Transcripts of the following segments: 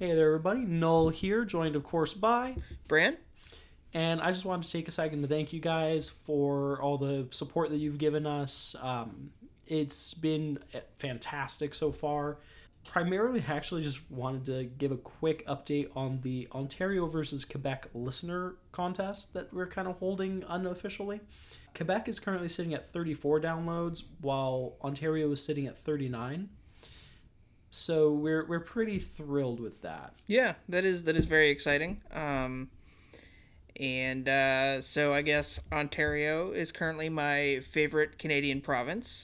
Hey there, everybody. Null here, joined, of course, by... Bran. And I just wanted to take a second to thank you guys for all the support that you've given us. It's been fantastic so far. Primarily, I actually just wanted to give a quick update on the Ontario versus Quebec listener contest that we're kind of holding unofficially. Quebec is currently sitting at 34 downloads, while Ontario is sitting at 39. So we're pretty thrilled with that. Yeah, that is very exciting. So I guess Ontario is currently my favorite Canadian province.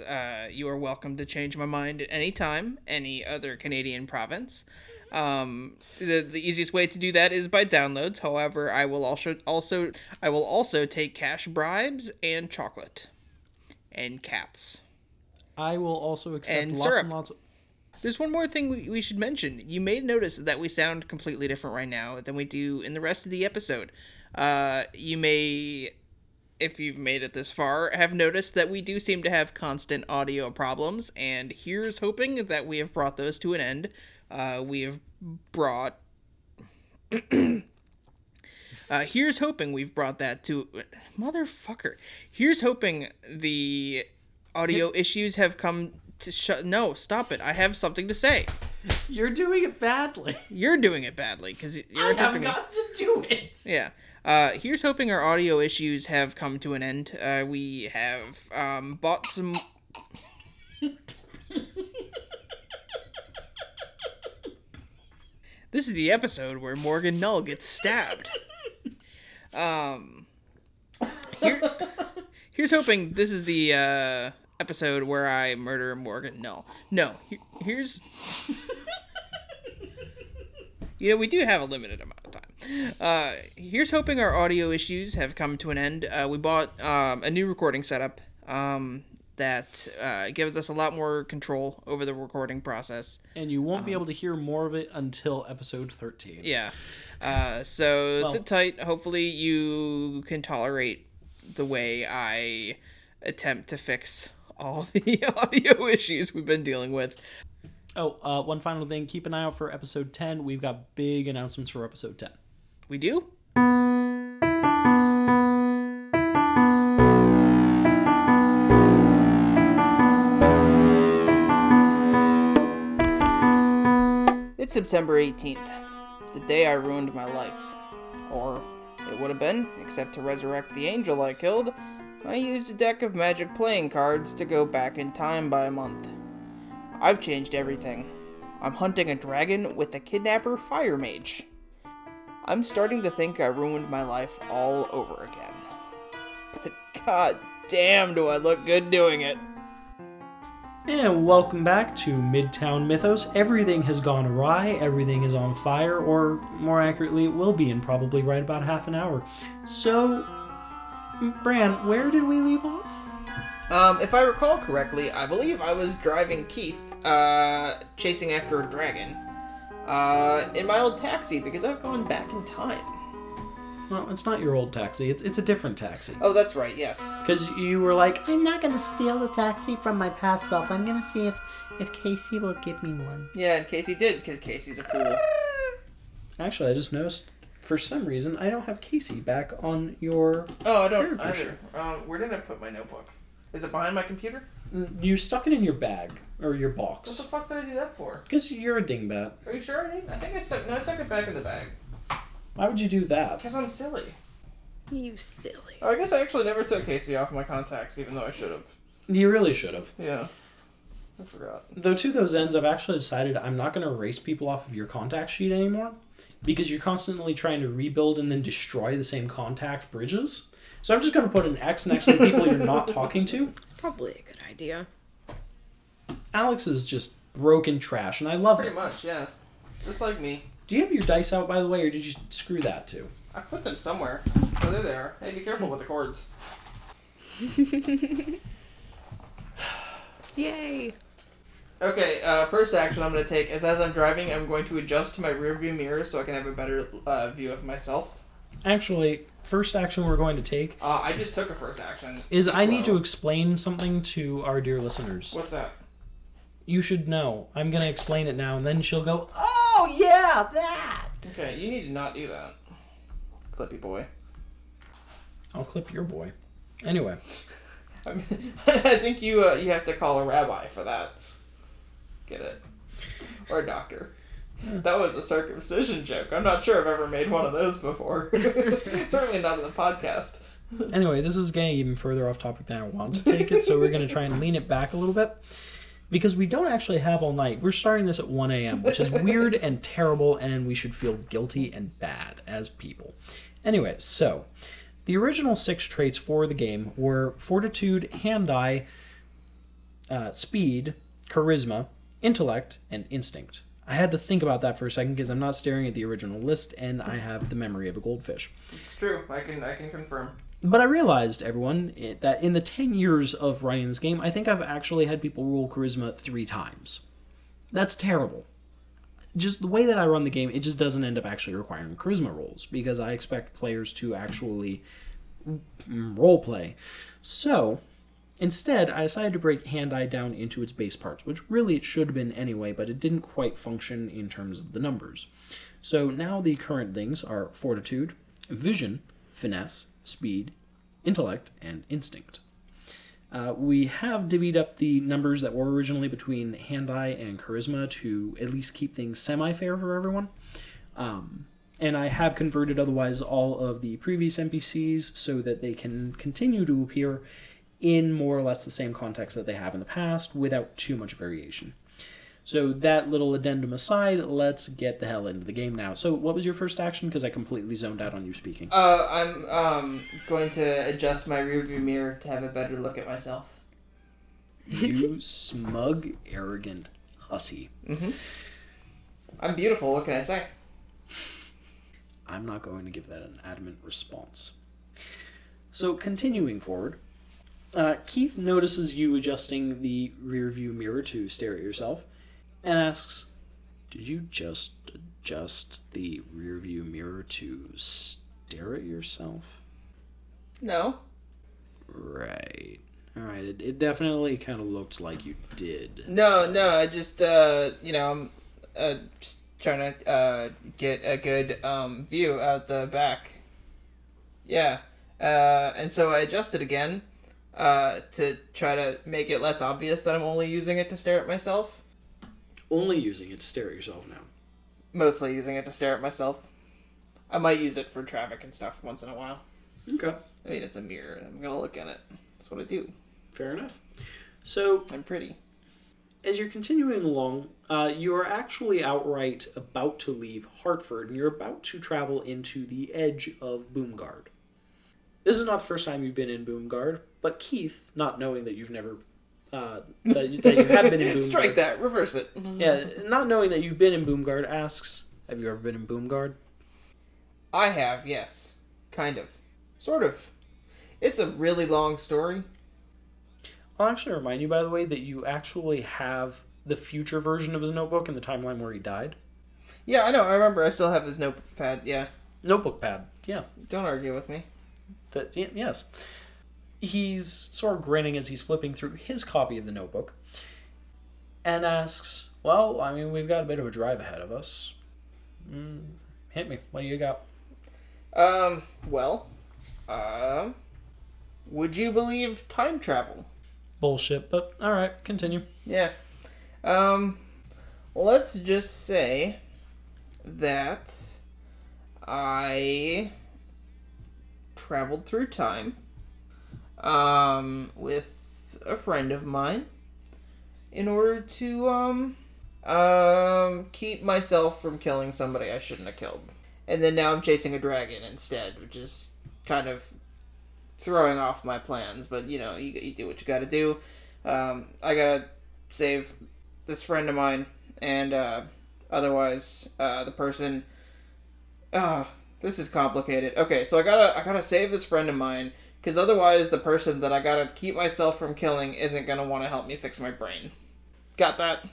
You are welcome to change my mind at any time, any other Canadian province. The easiest way to do that is by downloads. However, I will also take cash bribes and chocolate and cats. I will also accept and lots syrup. And lots of... There's one more thing we should mention. You may notice that we sound completely different right now than we do in the rest of the episode. You may, if you've made it this far, have noticed that we do seem to have constant audio problems, and here's hoping that we have brought those to an end. Here's hoping we've brought that to... Motherfucker. Here's hoping the audio issues have come... No, stop it. I have something to say. You're doing it badly. You're doing it badly because I have got to do it. Yeah. Here's hoping our audio issues have come to an end. We have bought some... This is the episode where Morgan Null gets stabbed. Here's hoping this is the... episode where I murder Morgan. No. Here's... we do have a limited amount of time. Here's hoping our audio issues have come to an end. We bought a new recording setup that gives us a lot more control over the recording process. And you won't be able to hear more of it until episode 13. Yeah. So sit tight. Hopefully you can tolerate the way I attempt to fix all the audio issues we've been dealing with. One final thing. Keep an eye out for episode 10. We've got big announcements for episode 10. We do? It's September 18th, the day I ruined my life. Or it would have been, except to resurrect the angel I killed, I used a deck of magic playing cards to go back in time by a month. I've changed everything. I'm hunting a dragon with a kidnapper fire mage. I'm starting to think I ruined my life all over again. But god damn do I look good doing it. And welcome back to Midtown Mythos. Everything has gone awry, everything is on fire, or more accurately, it will be in probably right about half an hour. So... Bran, where did we leave off? If I recall correctly, I believe I was driving Keith, chasing after a dragon, in my old taxi, because I've gone back in time. Well, it's not your old taxi, it's a different taxi. Oh, that's right, yes. Because you were like, I'm not going to steal the taxi from my past self, I'm going to see if Casey will give me one. Yeah, and Casey did, because Casey's a fool. Actually, I just noticed... For some reason, I don't have Casey back on your... Oh, I don't either. Where did I put my notebook? Is it behind my computer? You stuck it in your bag, or your box. What the fuck did I do that for? Because you're a dingbat. Are you sure I didn't? I stuck it back in the bag. Why would you do that? Because I'm silly. You silly. Oh, I guess I actually never took Casey off my contacts, even though I should have. You really should have. Yeah. I forgot. Though to those ends, I've actually decided I'm not going to erase people off of your contact sheet anymore. Because you're constantly trying to rebuild and then destroy the same contact bridges. So I'm just going to put an X next to the people you're not talking to. It's probably a good idea. Alex is just broken trash, and I love it. Pretty much, yeah. Just like me. Do you have your dice out, by the way, or did you screw that, too? I put them somewhere. Oh, there they are. Hey, be careful with the cords. Yay! Okay, first action I'm going to take is as I'm driving, I'm going to adjust to my rearview mirror so I can have a better view of myself. Actually, first action we're going to take... I just took a first action. I need to explain something to our dear listeners. What's that? You should know. I'm going to explain it now, and then she'll go, oh! Oh, yeah, that. Okay, you need to not do that. Clippy boy. I'll clip your boy. Anyway. I mean, I think you have to call a rabbi for that. Get it? Or a doctor. That was a circumcision joke. I'm not sure I've ever made one of those before. Certainly not in the podcast. Anyway, this is getting even further off topic than I want to take it, so we're going to try and lean it back a little bit. Because we don't actually have all night. We're starting this at 1 a.m., which is weird and terrible, and we should feel guilty and bad as people. Anyway, so the original 6 traits for the game were Fortitude, Hand-Eye, Speed, Charisma, Intellect, and Instinct. I had to think about that for a second because I'm not staring at the original list, and I have the memory of a goldfish. It's true. I can confirm. But I realized, everyone, that in the 10 years of running this game, I think I've actually had people roll charisma 3 times. That's terrible. Just the way that I run the game, it just doesn't end up actually requiring charisma rolls because I expect players to actually roleplay. So instead, I decided to break Hand-Eye down into its base parts, which really it should have been anyway, but it didn't quite function in terms of the numbers. So now the current things are Fortitude, Vision, Finesse, Speed, Intellect, and Instinct. We have divvied up the numbers that were originally between Hand-Eye and Charisma to at least keep things semi-fair for everyone. And I have converted otherwise all of the previous NPCs so that they can continue to appear in more or less the same context that they have in the past without too much variation. So that little addendum aside, let's get the hell into the game now. So what was your first action? Because I completely zoned out on you speaking. I'm going to adjust my rearview mirror to have a better look at myself. You smug, arrogant hussy. Mm-hmm. I'm beautiful, what can I say? I'm not going to give that an adamant response. So continuing forward, Keith notices you adjusting the rearview mirror to stare at yourself. And asks, did you just adjust the rearview mirror to stare at yourself? No. Right. All right, it definitely kind of looked like you did. No, I just, I'm just trying to get a good view out the back. Yeah. And so I adjusted again to try to make it less obvious that I'm only using it to stare at myself. Only using it to stare at yourself now. Mostly using it to stare at myself. I might use it for traffic and stuff once in a while. Okay. I mean, it's a mirror, and I'm going to look in it. That's what I do. Fair enough. So I'm pretty. As you're continuing along, you are actually outright about to leave Hartford, and you're about to travel into the edge of Boomgaard. This is not the first time you've been in Boomgaard, but Keith, not knowing that you've never... that you have been in Boomgaard. Strike that. Reverse it. Yeah, not knowing that you've been in Boomgaard asks, have you ever been in Boomgaard? I have, yes. Kind of. Sort of. It's a really long story. I'll actually remind you, by the way, that you actually have the future version of his notebook and the timeline where he died. Yeah, I know. I remember. I still have his notebook pad, yeah. Notebook pad, yeah. Don't argue with me. That, yes. He's sort of grinning as he's flipping through his copy of the notebook and asks, well, I mean, we've got a bit of a drive ahead of us. Hit me. What do you got? Would you believe time travel? Bullshit, but all right, continue. Yeah. Let's just say that I traveled through time with a friend of mine in order to, keep myself from killing somebody I shouldn't have killed. And then now I'm chasing a dragon instead, which is kind of throwing off my plans, but you know, you do what you gotta do. I gotta save this friend of mine and, otherwise, the person, this is complicated. Okay. So I gotta save this friend of mine. Because otherwise, the person that I gotta keep myself from killing isn't gonna want to help me fix my brain. Got that?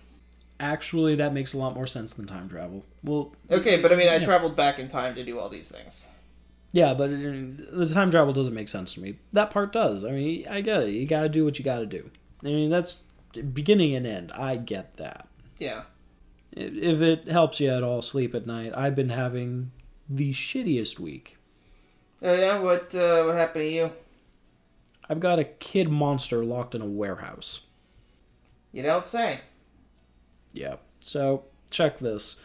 Actually, that makes a lot more sense than time travel. Well, okay, but I mean, I traveled back in time to do all these things. Yeah, but the time travel doesn't make sense to me. That part does. I mean, I get it. You gotta do what you gotta do. I mean, that's beginning and end. I get that. Yeah. If it helps you at all sleep at night, I've been having the shittiest week. Oh yeah? What happened to you? I've got a kid monster locked in a warehouse. You don't say. Yeah. So, check this.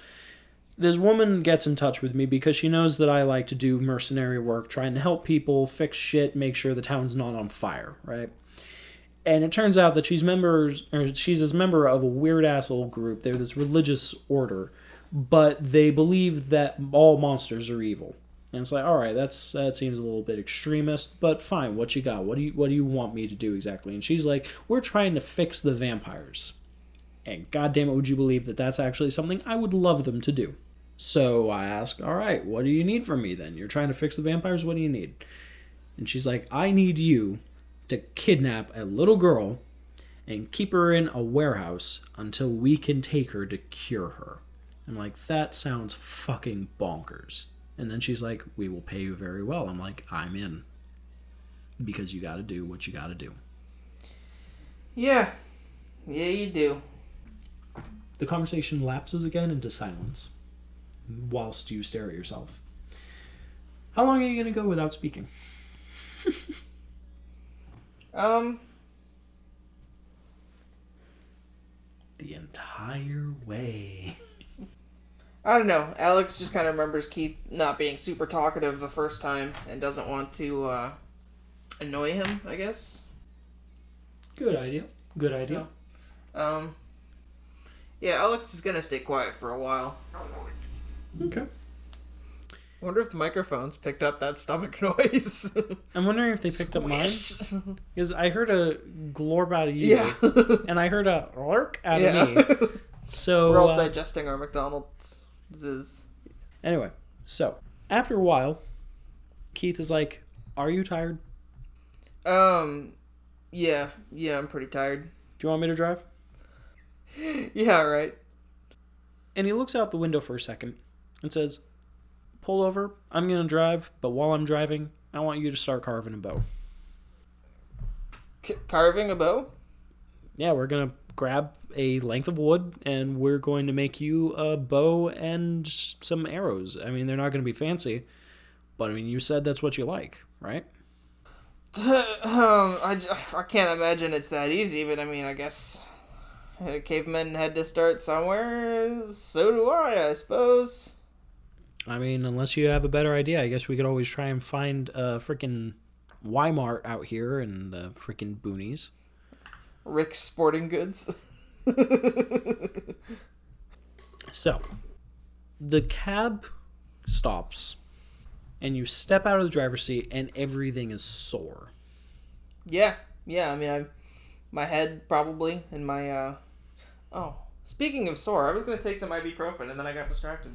This woman gets in touch with me because she knows that I like to do mercenary work, trying to help people, fix shit, make sure the town's not on fire, right? And it turns out that she's a member of a weird-ass old group. They're this religious order, but they believe that all monsters are evil. And it's like, all right, that seems a little bit extremist, but fine, what you got? What do you want me to do exactly? And she's like, we're trying to fix the vampires. And goddammit, would you believe that that's actually something I would love them to do? So I ask, all right, what do you need from me then? You're trying to fix the vampires? What do you need? And she's like, I need you to kidnap a little girl and keep her in a warehouse until we can take her to cure her. I'm like, that sounds fucking bonkers. And then she's like, we will pay you very well. I'm like, I'm in. Because you gotta do what you gotta do. Yeah. Yeah, you do. The conversation lapses again into silence whilst you stare at yourself. How long are you going to go without speaking? The entire way. I don't know. Alex just kind of remembers Keith not being super talkative the first time and doesn't want to annoy him, I guess. Good idea. Yeah. Yeah, Alex is going to stay quiet for a while. Okay. I wonder if the microphones picked up that stomach noise. I'm wondering if they picked up mine. Because I heard a glorp out of you. Yeah. And I heard a lurk out of me. So, we're all digesting our McDonald's. Anyway, so after a while, Keith is like, are you tired? Yeah, I'm pretty tired. Do you want me to drive? Yeah, right. And he looks out the window for a second and says, pull over, I'm going to drive, but while I'm driving, I want you to start carving a bow. Carving a bow? Yeah, we're going to grab a length of wood and we're going to make you a bow and some arrows. I mean, they're not going to be fancy, but I mean, you said that's what you like, right? I can't imagine it's that easy, but I mean, I guess... Cavemen had to start somewhere, so do I suppose. I mean, unless you have a better idea, I guess we could always try and find a freaking Weimar out here in the freaking boonies. Rick's Sporting Goods. So, the cab stops, and you step out of the driver's seat, and everything is sore. Yeah, I mean, my head, probably, and my, Oh, speaking of sore, I was going to take some ibuprofen, and then I got distracted.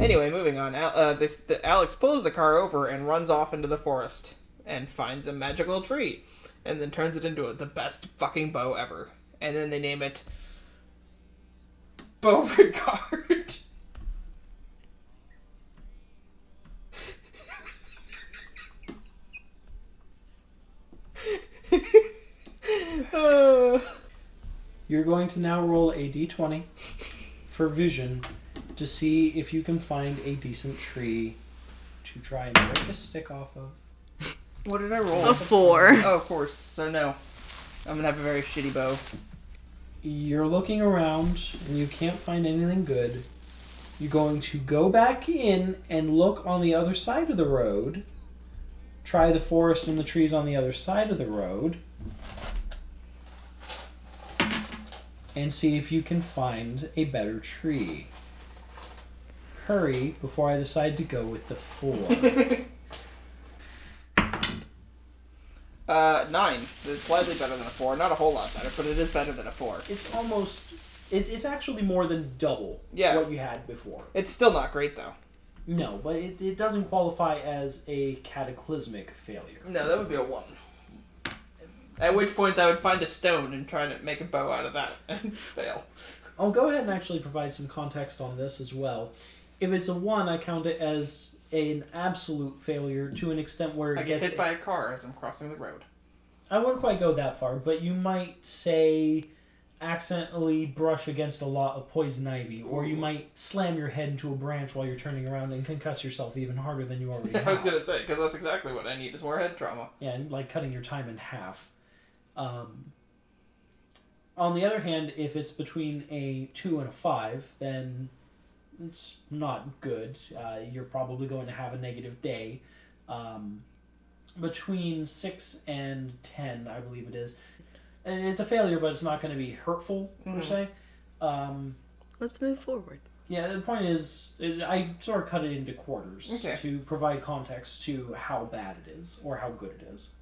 Anyway, moving on. Alex pulls the car over and runs off into the forest, and finds a magical tree, and then turns it into the best fucking bow ever. And then they name it... Beauregard. You're going to now roll a d20 for vision to see if you can find a decent tree to try and break a stick off of. What did I roll? A 4. Oh, of course. So no. I'm going to have a very shitty bow. You're looking around and you can't find anything good. You're going to go back in and look on the other side of the road. Try the forest and the trees on the other side of the road. And see if you can find a better tree. Hurry before I decide to go with the 4. 9. It's slightly better than a 4. Not a whole lot better, but it is better than a 4. It's almost... It's actually more than double what you had before. It's still not great, though. No, but it doesn't qualify as a cataclysmic failure. No, that would be a 1. At which point I would find a stone and try to make a bow out of that and fail. I'll go ahead and actually provide some context on this as well. If it's a 1, I count it as an absolute failure to an extent where it gets hit by a car as I'm crossing the road. I wouldn't quite go that far, but you might say accidentally brush against a lot of poison ivy, or you might slam your head into a branch while you're turning around and concuss yourself even harder than you already have. I was going to say, because that's exactly what I need is more head trauma. Yeah, and like cutting your time in half. On the other hand, if it's between a 2 and a 5, then it's not good. You're probably going to have a negative day. Between 6 and 10, I believe it is. And it's a failure, but it's not going to be hurtful, per se. Let's move forward. Yeah, the point is, I sort of cut it into quarters to provide context to how bad it is, or how good it is.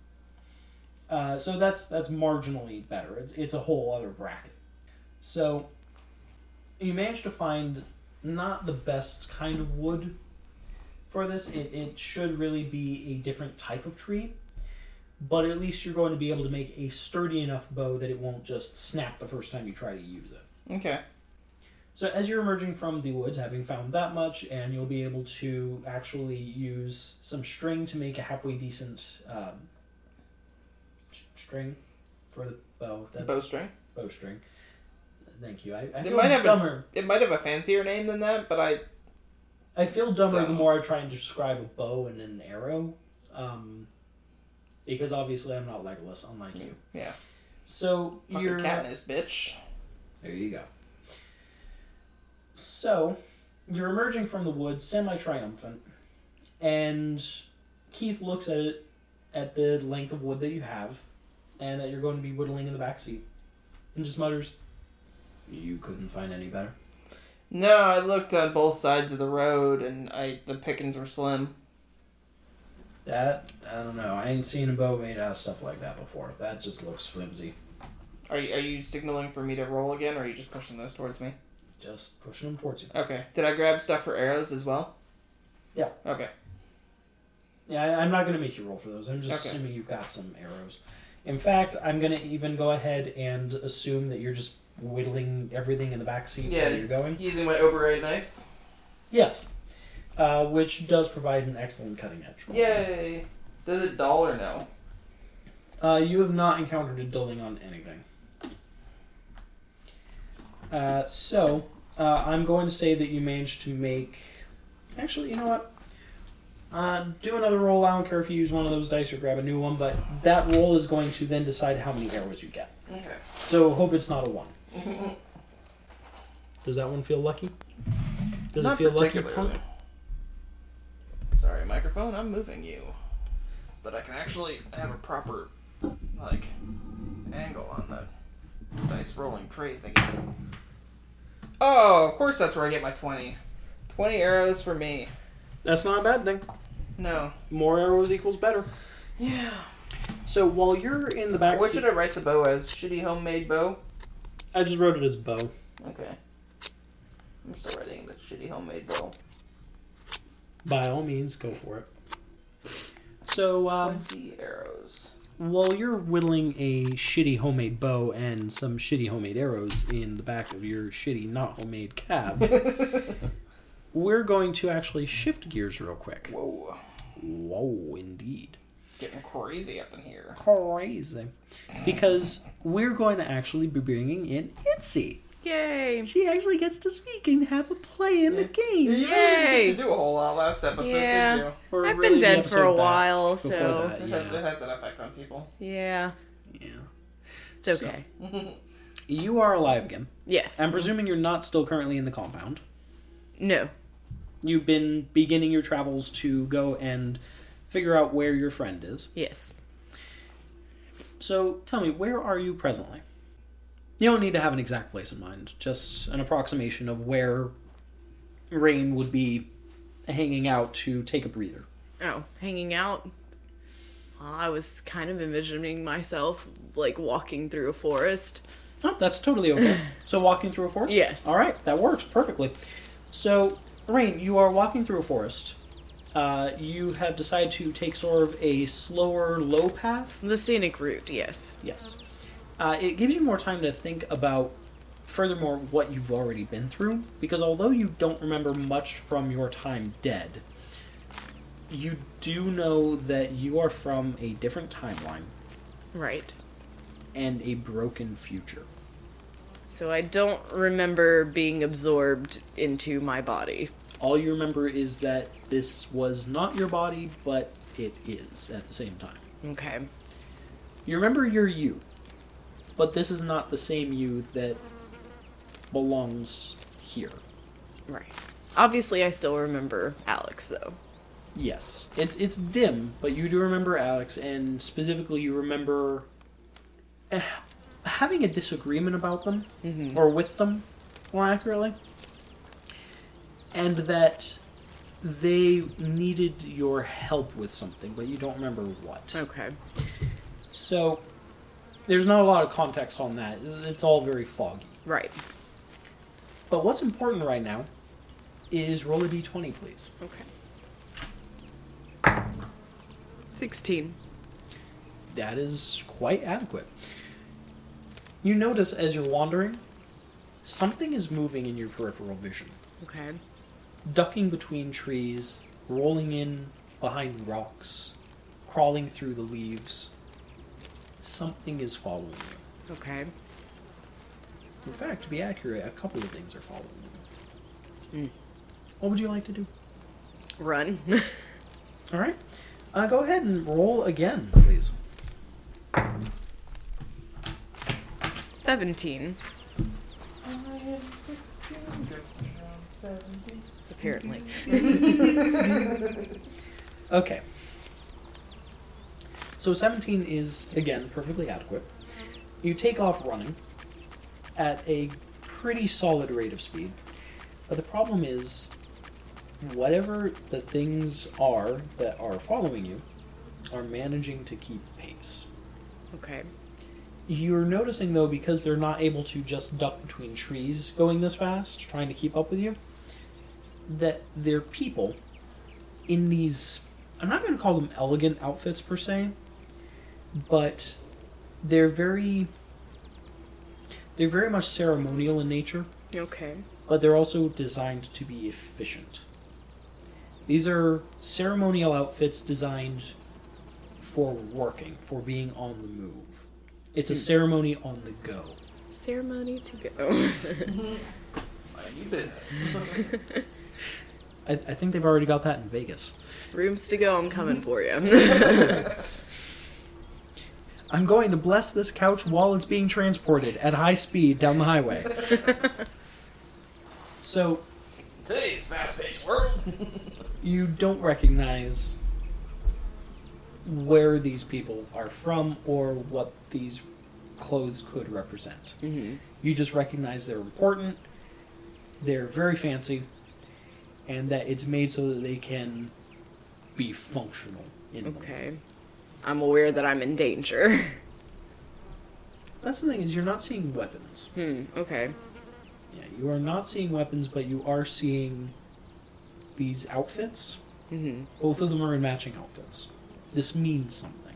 So that's marginally better. It's a whole other bracket. So you managed to find not the best kind of wood for this. It should really be a different type of tree, but at least you're going to be able to make a sturdy enough bow that it won't just snap the first time you try to use it. Okay. So as you're emerging from the woods, having found that much, and you'll be able to actually use some string to make a halfway decent... string for the bow. Bowstring? Bowstring. Thank you. I feel dumber. It might have a fancier name than that, but I feel dumber the more I try and describe a bow and an arrow. Because obviously I'm not Legolas, unlike you. Yeah. So you're... Katniss, bitch. There you go. So, you're emerging from the woods, semi-triumphant, and Keith looks at it, at the length of wood that you have and that you're going to be whittling in the backseat, and just mutters, "You couldn't find any better?" "No, I looked on both sides of the road and the pickings were slim." "That, I don't know. I ain't seen a boat made out of stuff like that before. That just looks flimsy." Are you signaling for me to roll again, or are you just pushing those towards me? Just pushing them towards you. Okay. Did I grab stuff for arrows as well? Yeah. Okay. Yeah, I'm not going to make you roll for those. I'm just assuming you've got some arrows. In fact, I'm going to even go ahead and assume that you're just whittling everything in the backseat while you're going. Using my override knife? Yes. Which does provide an excellent cutting edge. Yay! Does it dull or no? You have not encountered a dulling on anything. I'm going to say that you managed to make... Actually, you know what? Do another roll. I don't care if you use one of those dice or grab a new one, but that roll is going to then decide how many arrows you get. Okay. So hope it's not a one. Mm-hmm. Does that one feel lucky? Does not it feel lucky, punk? Sorry, microphone, I'm moving you so that I can actually have a proper, angle on the dice rolling tray thing. Oh, of course that's where I get my 20. 20 arrows for me. That's not a bad thing. No. More arrows equals better. Yeah. So while you're in the back... What should I write the bow as? Shitty homemade bow? I just wrote it as bow. Okay. I'm still writing it as shitty homemade bow. By all means, go for it. So, 20 arrows. While you're whittling a shitty homemade bow and some shitty homemade arrows in the back of your shitty not homemade cab... We're going to actually shift gears real quick. Whoa. Whoa, indeed. Getting crazy up in here. Crazy. Because we're going to actually be bringing in Itsy. Yay. She actually gets to speak and have a play in the game. You didn't get to do a whole lot last episode, did you? Or I've been dead for a while, so... That, it has an effect on people. Yeah. Yeah. It's okay. So, you are alive again. Yes. I'm presuming you're not still currently in the compound. No. You've been beginning your travels to go and figure out where your friend is. Yes. So, tell me, where are you presently? You don't need to have an exact place in mind. Just an approximation of where Rain would be hanging out to take a breather. Oh, hanging out? Well, I was kind of envisioning myself, walking through a forest. Oh, that's totally okay. So, walking through a forest? Yes. All right, that works perfectly. So, Rain, you are walking through a forest. You have decided to take sort of a slower, low path. The scenic route, yes. Yes. It gives you more time to think about, furthermore, what you've already been through. Because although you don't remember much from your time dead, you do know that you are from a different timeline. Right. And a broken future. So I don't remember being absorbed into my body. All you remember is that this was not your body, but it is at the same time. Okay. You remember your you, but this is not the same you that belongs here. Right. Obviously, I still remember Alex, though. Yes. It's dim, but you do remember Alex, and specifically you remember... having a disagreement about them, mm-hmm. or with them, more accurately, and that they needed your help with something, but you don't remember what. Okay. So, there's not a lot of context on that. It's all very foggy. Right. But what's important right now is roll a d20, please. Okay. 16. That is quite adequate. You notice, as you're wandering, something is moving in your peripheral vision. Okay. Ducking between trees, rolling in behind rocks, crawling through the leaves. Something is following you. Okay. In fact, to be accurate, a couple of things are following you. Mm. What would you like to do? Run. All right. Go ahead and roll again, please. 17. 16. 17. Apparently. Okay. So 17 is, again, perfectly adequate. You take off running at a pretty solid rate of speed. But the problem is, whatever the things are that are following you are managing to keep pace. Okay. You're noticing, though, because they're not able to just duck between trees going this fast, trying to keep up with you, that they're people in these, I'm not going to call them elegant outfits per se, but they're very much ceremonial in nature. Okay. But they're also designed to be efficient. These are ceremonial outfits designed for working, for being on the move. It's a ceremony on the go. Ceremony to go. I need business. I think they've already got that in Vegas. Rooms to go, I'm coming for you. I'm going to bless this couch while it's being transported at high speed down the highway. So, today's fast-paced world. You don't recognize where these people are from or what these clothes could represent. Mm-hmm. You just recognize they're important, they're very fancy, and that it's made so that they can be functional in a way. Okay. I'm aware that I'm in danger. That's the thing, is you're not seeing weapons. Okay. Yeah, you are not seeing weapons, but you are seeing these outfits. Mm-hmm. Both of them are in matching outfits. This means something.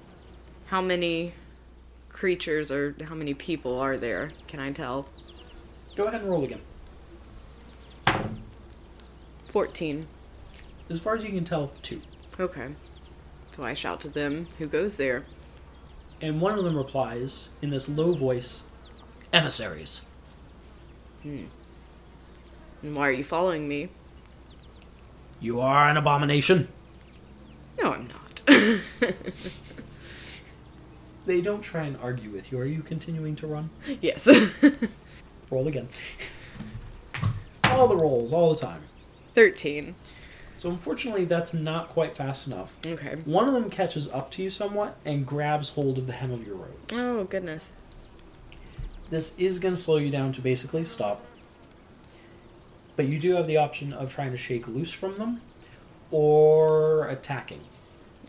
How many creatures or how many people are there? Can I tell? Go ahead and roll again. 14. As far as you can tell, 2. Okay. So I shout to them, who goes there? And one of them replies, in this low voice, emissaries. And why are you following me? You are an abomination. No, I'm not. They don't try and argue with you. Are you continuing to run? Yes. Roll again. All the rolls, all the time. 13. So unfortunately, that's not quite fast enough. Okay. One of them catches up to you somewhat and grabs hold of the hem of your robe. Oh, goodness. This is going to slow you down to basically stop. But you do have the option of trying to shake loose from them or attacking.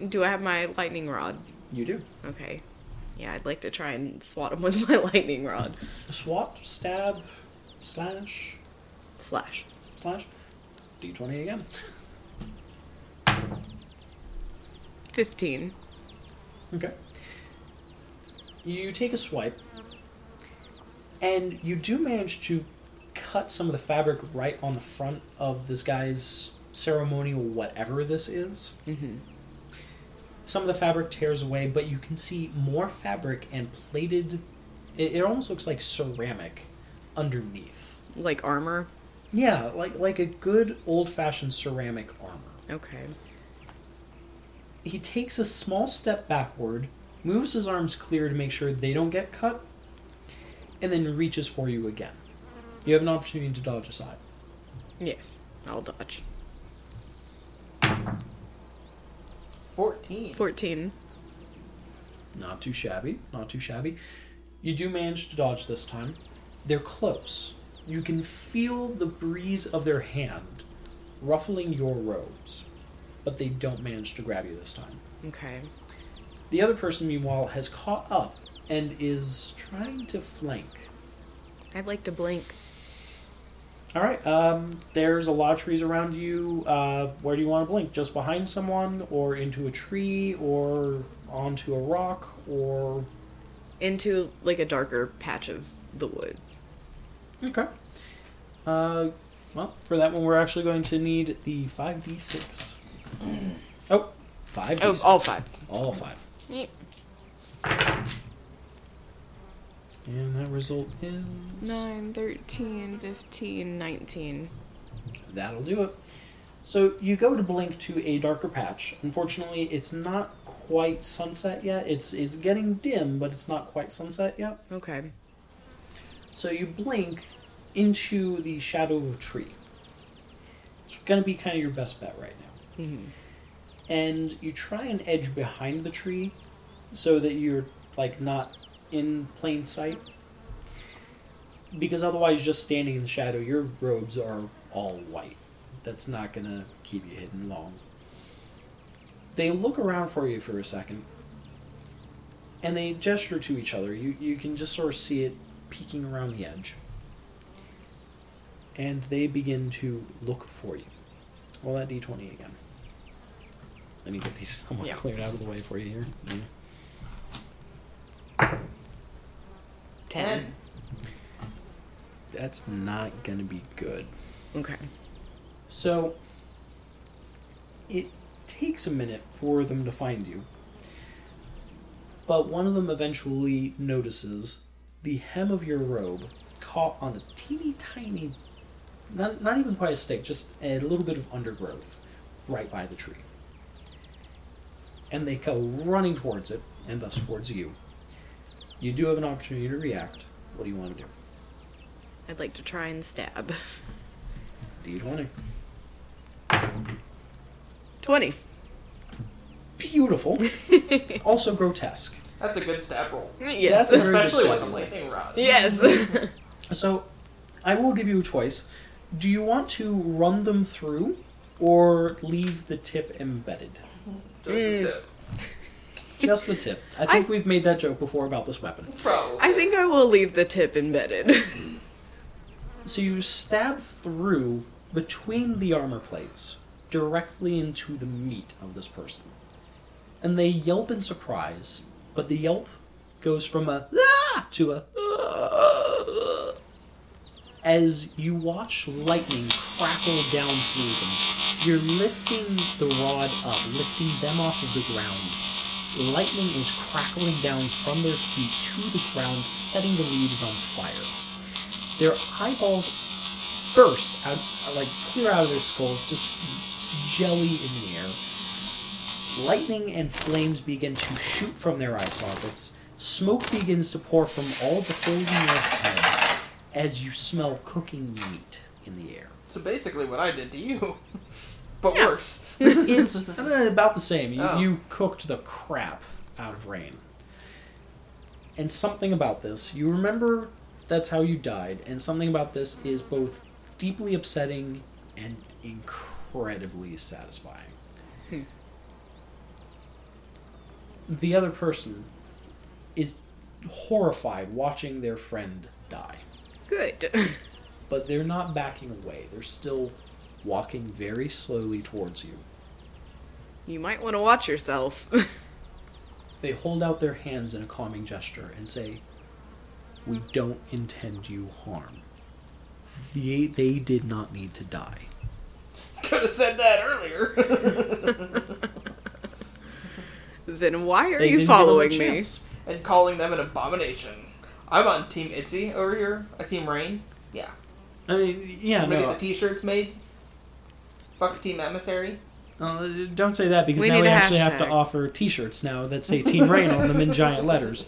Do I have my lightning rod? You do. Okay. Yeah, I'd like to try and swat him with my lightning rod. Swat, stab, slash. Slash. Slash. D20 again. 15. Okay. You take a swipe, and you do manage to cut some of the fabric right on the front of this guy's ceremonial whatever this is. Mm-hmm. Some of the fabric tears away, but you can see more fabric and plated... It almost looks like ceramic underneath. Like armor? Yeah, like a good old-fashioned ceramic armor. Okay. He takes a small step backward, moves his arms clear to make sure they don't get cut, and then reaches for you again. You have an opportunity to dodge aside. Yes, I'll dodge. 14. Not too shabby. Not too shabby. You do manage to dodge this time. They're close. You can feel the breeze of their hand ruffling your robes, but they don't manage to grab you this time. Okay. The other person, meanwhile, has caught up and is trying to flank. I'd like to blink. All right. There's a lot of trees around you. Where do you want to blink? Just behind someone, or into a tree, or onto a rock, or... into, like, a darker patch of the wood. Okay. Well, for that one, we're actually going to need the 5d6. Oh, 5d6. Oh, all 5. All 5. Yeah. And that result is... 9, 13, 15, 19. That'll do it. So you go to blink to a darker patch. Unfortunately, it's not quite sunset yet. It's getting dim, but it's not quite sunset yet. Okay. So you blink into the shadow of a tree. It's going to be kind of your best bet right now. Mm-hmm. And you try and edge behind the tree so that you're, like, not in plain sight. Because otherwise, just standing in the shadow, your robes are all white. That's not going to keep you hidden long. They look around for you for a second, and they gesture to each other. You can just sort of see it peeking around the edge. And they begin to look for you. Roll that d20 again. I need to get these somewhat cleared out of the way for you here. Yeah. 10. That's not going to be good. Okay. So, it takes a minute for them to find you. But one of them eventually notices the hem of your robe caught on a teeny tiny, not even quite a stick, just a little bit of undergrowth right by the tree. And they go running towards it, and thus towards you. You do have an opportunity to react. What do you want to do? I'd like to try and stab. D20. 20. Beautiful. Also grotesque. That's a good stab roll. Yes. That's especially with the lightning rod. Yes. So, I will give you a choice. Do you want to run them through, or leave the tip embedded? Just the tip. Just the tip. I think we've made that joke before about this weapon. Probably. I think I will leave the tip embedded. So you stab through between the armor plates, directly into the meat of this person. And they yelp in surprise, but the yelp goes from a ah! to a ah! As you watch lightning crackle down through them, you're lifting the rod up, lifting them off of the ground. Lightning is crackling down from their feet to the ground, setting the leaves on fire. Their eyeballs burst out, like clear out of their skulls, just jelly in the air. Lightning and flames begin to shoot from their eye sockets. Smoke begins to pour from all the holes in your head as you smell cooking meat in the air. So basically what I did to you, but worse. It's about the same. You cooked the crap out of Rain. And something about this, you remember... that's how you died, and something about this is both deeply upsetting and incredibly satisfying. Hmm. The other person is horrified watching their friend die. Good. But they're not backing away. They're still walking very slowly towards you. You might want to watch yourself. They hold out their hands in a calming gesture and say, "We don't intend you harm." They did not need to die. could have said that earlier. Then why are you following me? And calling them an abomination. I'm on Team Itsy over here. I Team Rain. Yeah. I mean, yeah, no. Get the t-shirts made. Fuck Team Emissary. Don't say that, because now we actually have to offer t-shirts now that say Team Rain on them in giant letters.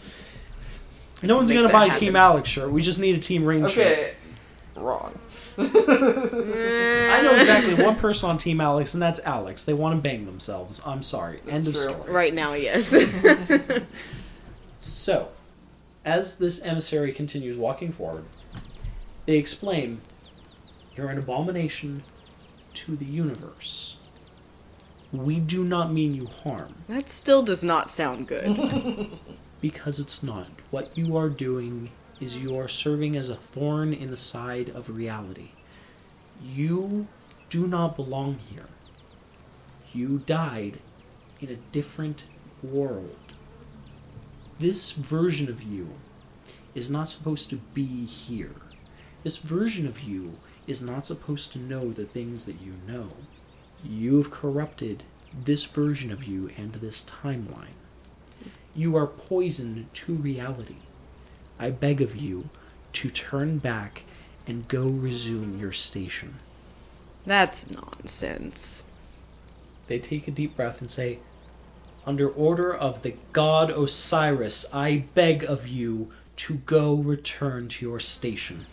No one's going to buy a Team Alex shirt. We just need a Team Rain shirt. Okay. Wrong. I know exactly one person on Team Alex, and that's Alex. They want to bang themselves. I'm sorry. That's End of story. Right now, yes. So, as this emissary continues walking forward, they explain, "You're an abomination to the universe. We do not mean you harm." That still does not sound good. Because it's not. What you are doing is you are serving as a thorn in the side of reality. You do not belong here. You died in a different world. This version of you is not supposed to be here. This version of you is not supposed to know the things that you know. You've corrupted this version of you and this timeline. You are poison to reality. I beg of you to turn back and go resume your station. That's nonsense. They take a deep breath and say, "Under order of the god Osiris, I beg of you to go return to your station."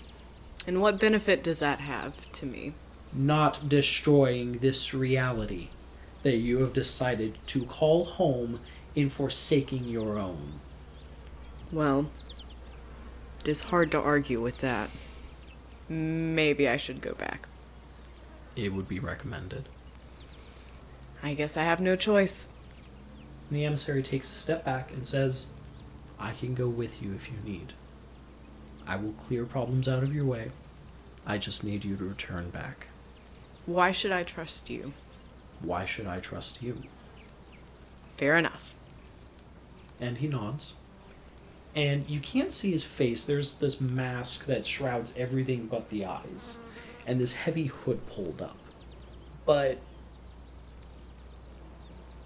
And what benefit does that have to me? Not destroying this reality that you have decided to call home in forsaking your own. Well, it is hard to argue with that. Maybe I should go back. It would be recommended. I guess I have no choice. And the emissary takes a step back and says, "I can go with you if you need. I will clear problems out of your way. I just need you to return back." Why should I trust you? Why should I trust you? Fair enough. And he nods. And you can't see his face. There's this mask that shrouds everything but the eyes. And this heavy hood pulled up. But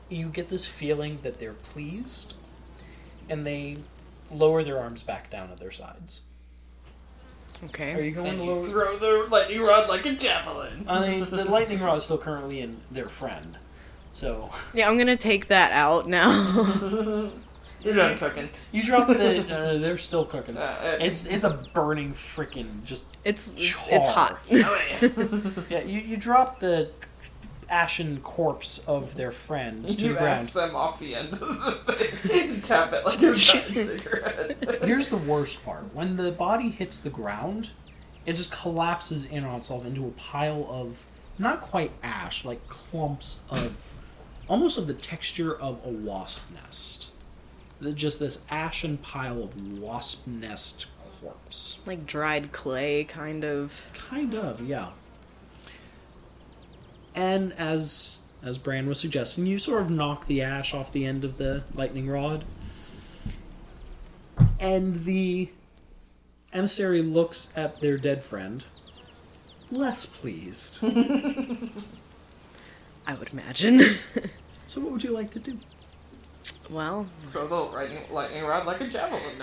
you get this feeling that they're pleased. And they lower their arms back down at their sides. Okay. Are you going to lower? Throw the lightning rod like a javelin. I mean, the lightning rod is still currently in their friend. So. Yeah, I'm going to take that out now. You're done cooking. You dropped the. They're still cooking. It's a burning freaking just. It's hot. Yeah, you drop the ashen corpse of their friend to the ground. You them off the end of the thing. You tap it like a cigarette. Here's the worst part: when the body hits the ground, it just collapses in on itself into a pile of not quite ash, like clumps of almost of the texture of a wasp nest. Just this ashen pile of wasp nest corpse. Like dried clay, kind of. Kind of, yeah. And as Bran was suggesting, you sort of knock the ash off the end of the lightning rod. And the emissary looks at their dead friend, less pleased. I would imagine. So what would you like to do? Well, throw the lightning rod like a javelin.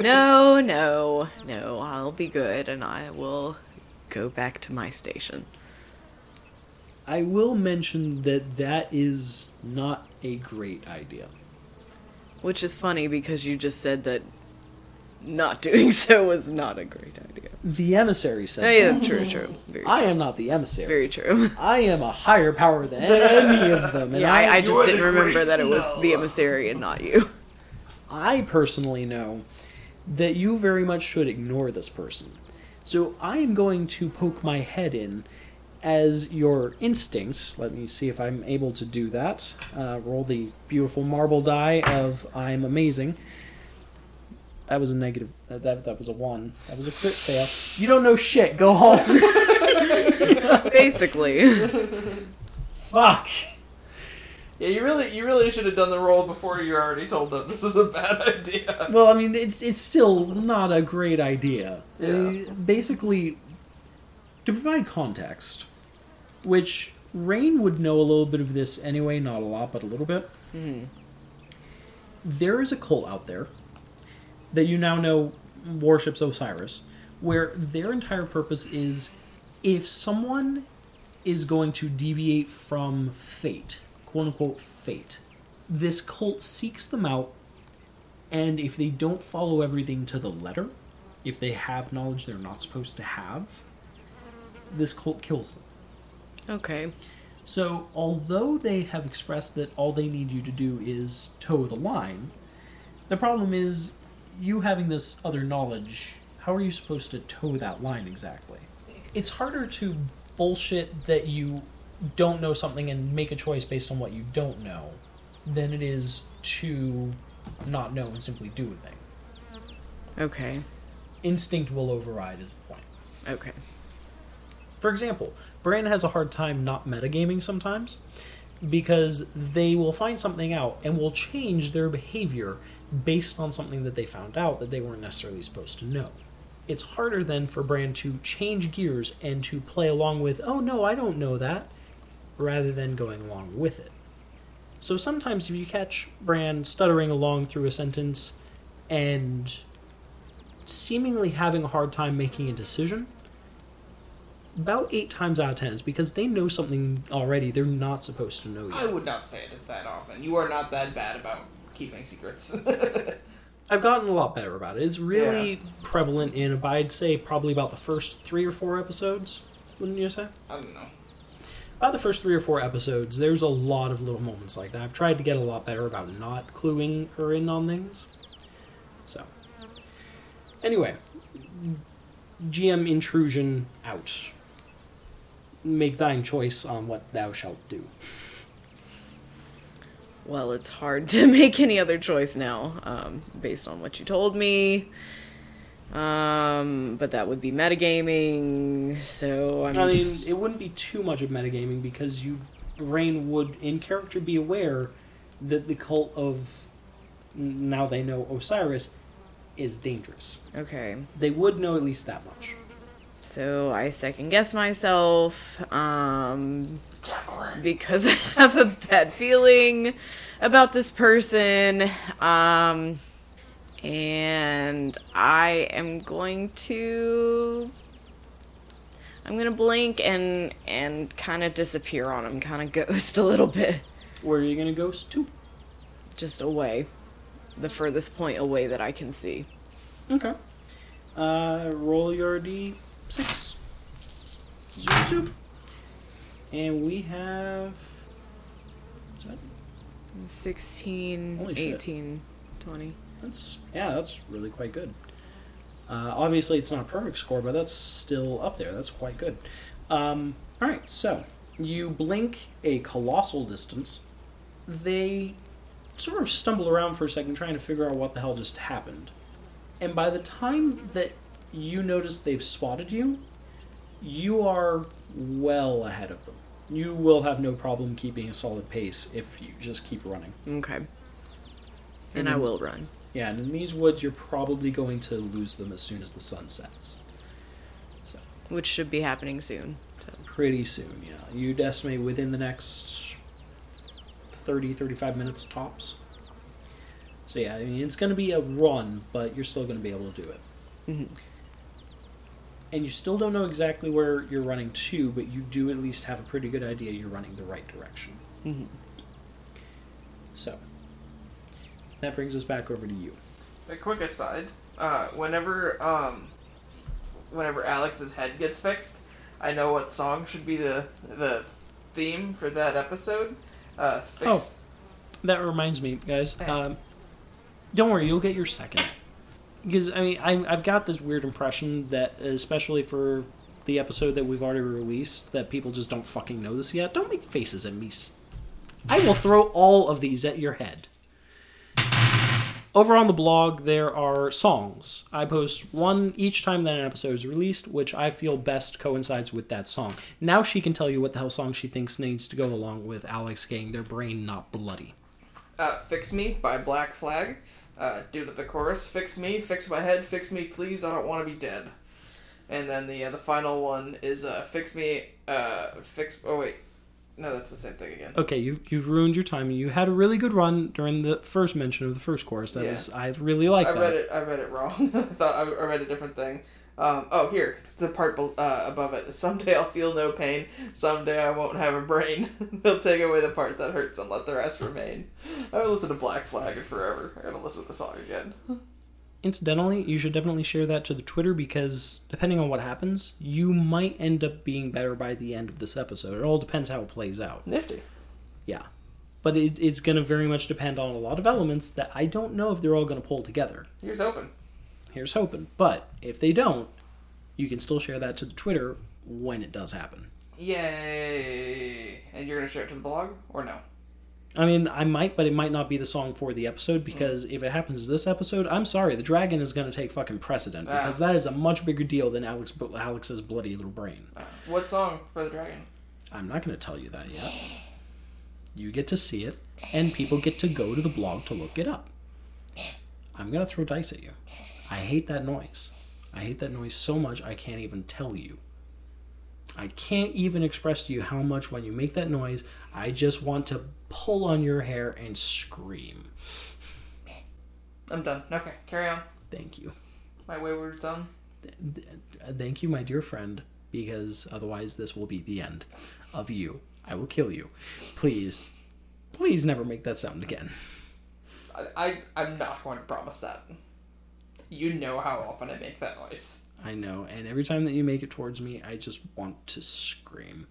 No. I'll be good, and I will go back to my station. I will mention that is not a great idea. Which is funny, because you just said that not doing so was not a great idea. The emissary said that. True. Very true. I am not the emissary. Very true. I am a higher power than any of them. And yeah, I just didn't remember that it was the emissary and not you. I personally know that you very much should ignore this person. So I am going to poke my head in as your instinct. Let me see if I'm able to do that. Roll the beautiful marble die of I'm amazing. That was a negative. That was a 1. That was a crit fail. You don't know shit. Go home. Basically. Fuck. Yeah, you really should have done the roll before you already told them this is a bad idea. Well, I mean, it's still not a great idea. Yeah. Basically, to provide context, which Rain would know a little bit of this anyway, not a lot, but a little bit. Mm-hmm. There is a cult out there that you now know worships Osiris, where their entire purpose is if someone is going to deviate from fate, quote-unquote fate, this cult seeks them out, and if they don't follow everything to the letter, if they have knowledge they're not supposed to have, this cult kills them. Okay. So, although they have expressed that all they need you to do is toe the line, the problem is you having this other knowledge, how are you supposed to toe that line exactly? It's harder to bullshit that you don't know something and make a choice based on what you don't know than it is to not know and simply do a thing. Okay. Instinct will override is the point. Okay. For example, Bran has a hard time not metagaming sometimes because they will find something out and will change their behavior based on something that they found out that they weren't necessarily supposed to know. It's harder then for Bran to change gears and to play along with, oh no, I don't know that, rather than going along with it. So sometimes if you catch Bran stuttering along through a sentence and seemingly having a hard time making a decision, about 8 times out of 10 is because they know something already they're not supposed to know yet. I would not say it is that often. You are not that bad about keeping secrets. I've gotten a lot better about it. It's really prevalent in, I'd say, probably about the first 3 or 4 episodes, wouldn't you say? I don't know. About the first 3 or 4 episodes, there's a lot of little moments like that. I've tried to get a lot better about not cluing her in on things. So. Anyway. GM intrusion out. Make thine choice on what thou shalt do. Well, it's hard to make any other choice now, based on what you told me. But that would be metagaming, so I mean, it wouldn't be too much of metagaming because Rain would, in character, be aware that the cult of, now they know, Osiris is dangerous. Okay. They would know at least that much. So I second guess myself, because I have a bad feeling about this person, and I am going to, blink and kind of disappear on him, kind of ghost a little bit. Where are you going to ghost to? Just away. The furthest point away that I can see. Okay. Roll your D. 6. Zoop, zoop. And we have 16, holy 18, shit. 20. That's really quite good. Obviously, it's not a perfect score, but that's still up there. That's quite good. Alright, so you blink a colossal distance. They sort of stumble around for a second trying to figure out what the hell just happened. And by the time that you notice they've spotted you, you are well ahead of them. You will have no problem keeping a solid pace if you just keep running. Okay. And I will run. Yeah, and in these woods, you're probably going to lose them as soon as the sun sets. So. Which should be happening soon. So. Pretty soon, yeah. You'd estimate within the next 30, 35 minutes tops. So yeah, I mean, it's going to be a run, but you're still going to be able to do it. Mm-hmm. And you still don't know exactly where you're running to, but you do at least have a pretty good idea you're running the right direction. Mm-hmm. So, that brings us back over to you. A quick aside, whenever Alex's head gets fixed, I know what song should be the theme for that episode. That reminds me, guys. Don't worry, you'll get your second. Because, I mean, I've got this weird impression that, especially for the episode that we've already released, that people just don't fucking know this yet. Don't make faces at me. I will throw all of these at your head. Over on the blog, there are songs. I post one each time that an episode is released, which I feel best coincides with that song. Now she can tell you what the hell song she thinks needs to go along with Alex getting their brain not bloody. Fix Me by Black Flag. Due to the chorus, fix me, fix my head, fix me please, I don't want to be dead. And then the final one is fix me, fix, oh wait, No, that's the same thing again. Okay, you've ruined your time. You had a really good run during the first mention of the first chorus. That is, I really like that. I read it wrong. I thought I read a different thing. Oh, here. It's the part above it. Someday I'll feel no pain. Someday I won't have a brain. They'll take away the part that hurts and let the rest remain. I haven't listened to Black Flag in forever. I gotta listen to the song again. Incidentally, you should definitely share that to the Twitter because depending on what happens, you might end up being better by the end of this episode. It all depends how it plays out. Nifty. Yeah. But it's going to very much depend on a lot of elements that I don't know if they're all going to pull together. Here's hoping. But if they don't, you can still share that to the Twitter when it does happen. Yay. And you're going to share it to the blog or no? I mean, I might, but it might not be the song for the episode, because if it happens this episode, I'm sorry, the dragon is going to take fucking precedent, because that is a much bigger deal than Alex's bloody little brain. What song for the dragon? I'm not going to tell you that yet. You get to see it, and people get to go to the blog to look it up. I'm going to throw dice at you. I hate that noise. I hate that noise so much I can't even tell you. I can't even express to you how much when you make that noise, I just want to pull on your hair and scream. I'm done. Okay, carry on. Thank you. My wayward's done. Thank you, my dear friend, because otherwise this will be the end of you. I will kill you. Please, please never make that sound again. I'm not going to promise that. You know how often I make that noise. I know, and every time that you make it towards me, I just want to scream.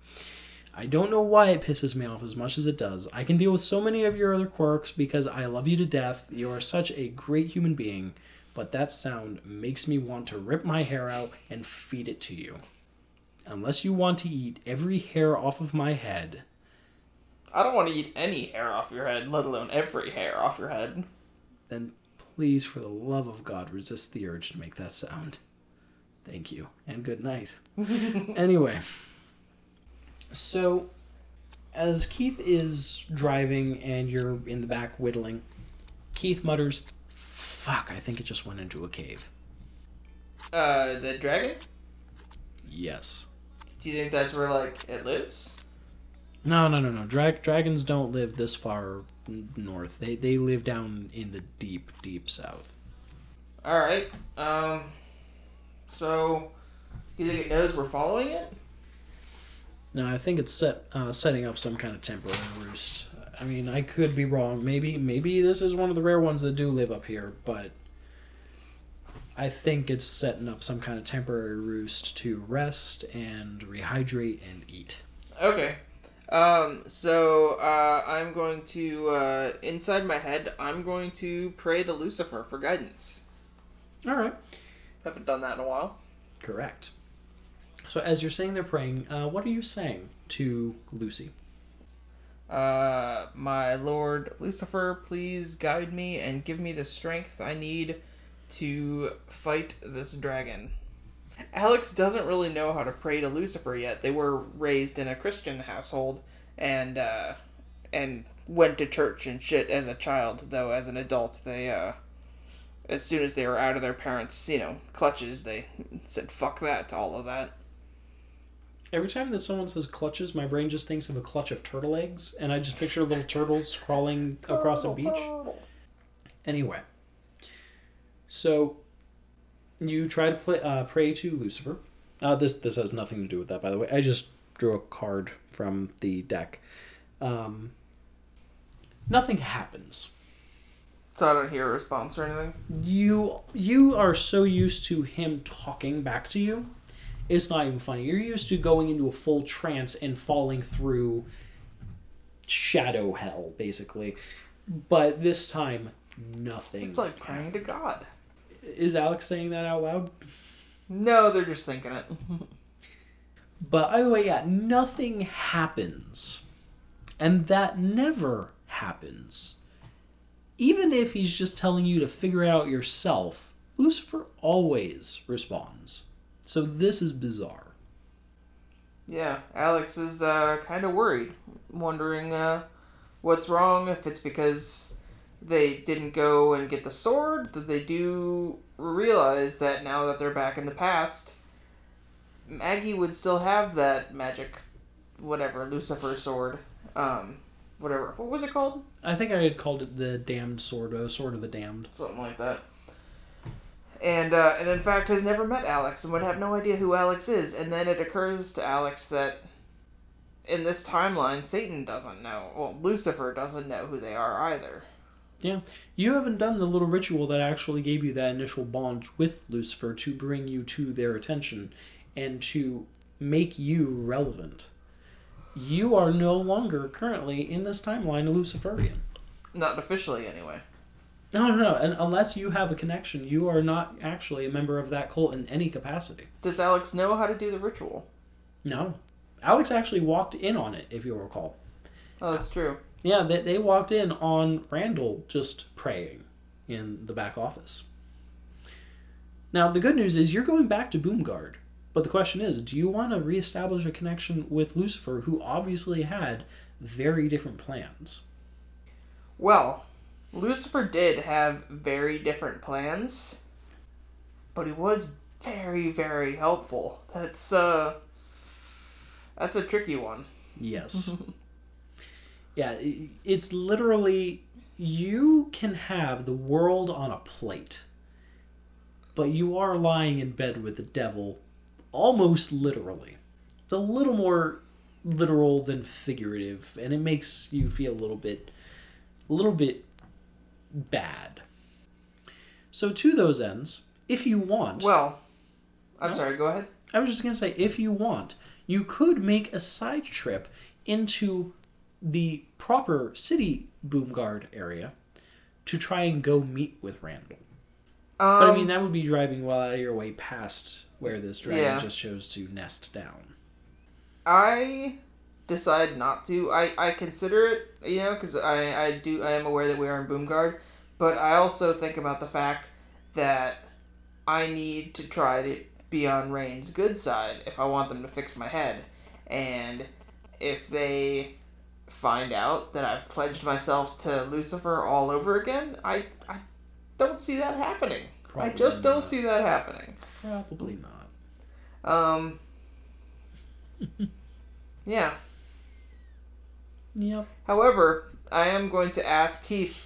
I don't know why it pisses me off as much as it does. I can deal with so many of your other quirks because I love you to death. You are such a great human being, but that sound makes me want to rip my hair out and feed it to you. Unless you want to eat every hair off of my head. I don't want to eat any hair off your head, let alone every hair off your head. Then please, for the love of God, resist the urge to make that sound. Thank you, and good night. Anyway, so as Keith is driving and you're in the back whittling, Keith mutters, "Fuck, I think it just went into a cave." The dragon? Yes. Do you think that's where, like, it lives? No. Dragons don't live this far north. They live down in the deep, deep south. All right, so, do you think it knows we're following it? No, I think it's setting up some kind of temporary roost. I mean, I could be wrong. Maybe this is one of the rare ones that do live up here, but I think it's setting up some kind of temporary roost to rest and rehydrate and eat. Okay. So, I'm going to, inside my head, I'm going to pray to Lucifer for guidance. All right. Haven't done that in a while. Correct. So as you're saying they're praying, what are you saying to Lucy? My Lord Lucifer, please guide me and give me the strength I need to fight this dragon. Alex doesn't really know how to pray to Lucifer yet. They were raised in a Christian household and went to church and shit as a child, though as an adult they as soon as they were out of their parents', clutches, they said, fuck that, to all of that. Every time that someone says clutches, my brain just thinks of a clutch of turtle eggs, and I just picture little turtles crawling across a beach. Anyway. So, you try to pray to Lucifer. This has nothing to do with that, by the way. I just drew a card from the deck. Nothing happens. So I don't hear a response or anything? You are so used to him talking back to you. It's not even funny. You're used to going into a full trance and falling through shadow hell, basically. But this time, nothing. It's like praying to God. Is Alex saying that out loud? No, they're just thinking it. But either way, yeah, nothing happens. And that never happens. Even if he's just telling you to figure it out yourself, Lucifer always responds. So this is bizarre. Yeah, Alex is kind of worried, wondering what's wrong, if it's because they didn't go and get the sword, that they do realize that now that they're back in the past, Maggie would still have that magic whatever, Lucifer sword. Whatever. What was it called? I think I had called it the Damned Sword, or Sword of the Damned. Something like that. And in fact has never met Alex and would have no idea who Alex is. And then it occurs to Alex that in this timeline, Satan doesn't know. Well, Lucifer doesn't know who they are either. Yeah. You haven't done the little ritual that actually gave you that initial bond with Lucifer to bring you to their attention and to make you relevant. You are no longer currently in this timeline a Luciferian. Not officially, anyway. No. And unless you have a connection, you are not actually a member of that cult in any capacity. Does Alex know how to do the ritual? No. Alex actually walked in on it, if you'll recall. Oh, that's true. Yeah, they walked in on Randall just praying in the back office. Now, the good news is you're going back to Boomgaard. But the question is, do you want to reestablish a connection with Lucifer, who obviously had very different plans? Well, Lucifer did have very different plans, but he was very, very helpful. That's a tricky one. Yes. Yeah, it's literally, you can have the world on a plate, but you are lying in bed with the devil, almost literally. It's a little more literal than figurative, and it makes you feel a little bit bad. So to those ends, if you want... Well, I'm sorry, go ahead. I was just going to say, if you want, you could make a side trip into the proper city Boomgaard area to try and go meet with Randall. But I mean, that would be driving well out of your way past where this dragon just chose to nest down. I decide not to. I consider it, because I am aware that we are in Boomgaard, but I also think about the fact that I need to try to be on Rain's good side if I want them to fix my head. And if they find out that I've pledged myself to Lucifer all over again, I don't see that happening. Probably I just not. Don't see that happening. Probably not. Yeah. Yep. However, I am going to ask Keith,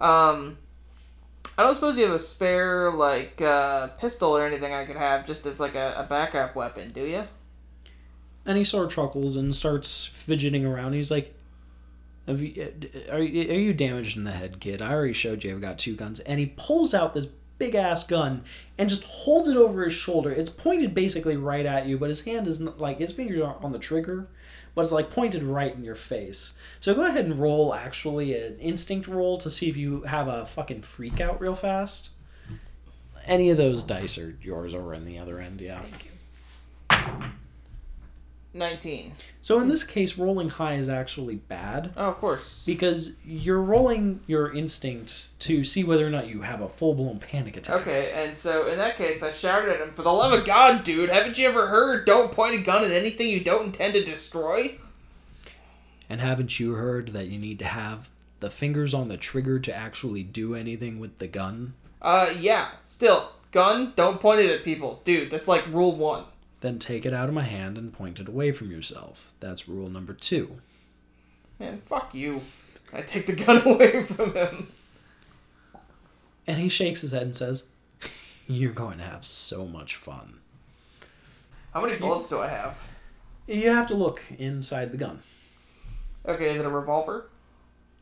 I don't suppose you have a spare, pistol or anything I could have just as, a backup weapon, do you? And he sort of chuckles and starts fidgeting around. He's like, are you damaged in the head, kid? I already showed you I've got two guns. And he pulls out this big-ass gun and just holds it over his shoulder. It's pointed basically right at you, but his hand is not, his fingers aren't on the trigger, but it's, pointed right in your face. So go ahead and roll, actually, an instinct roll to see if you have a fucking freak out real fast. Any of those dice are yours over in the other end, yeah. Thank you. 19. So in this case, rolling high is actually bad. Oh, of course. Because you're rolling your instinct to see whether or not you have a full-blown panic attack. Okay, and so in that case, I shouted at him, "For the love of God, dude, haven't you ever heard? Don't point a gun at anything you don't intend to destroy? And haven't you heard that you need to have the fingers on the trigger to actually do anything with the gun?" Yeah. Still, gun, don't point it at people. Dude, that's rule 1. Then take it out of my hand and point it away from yourself. That's rule number 2. Man, fuck you. I take the gun away from him. And he shakes his head and says, "You're going to have so much fun." How many bullets do I have? You have to look inside the gun. Okay, is it a revolver?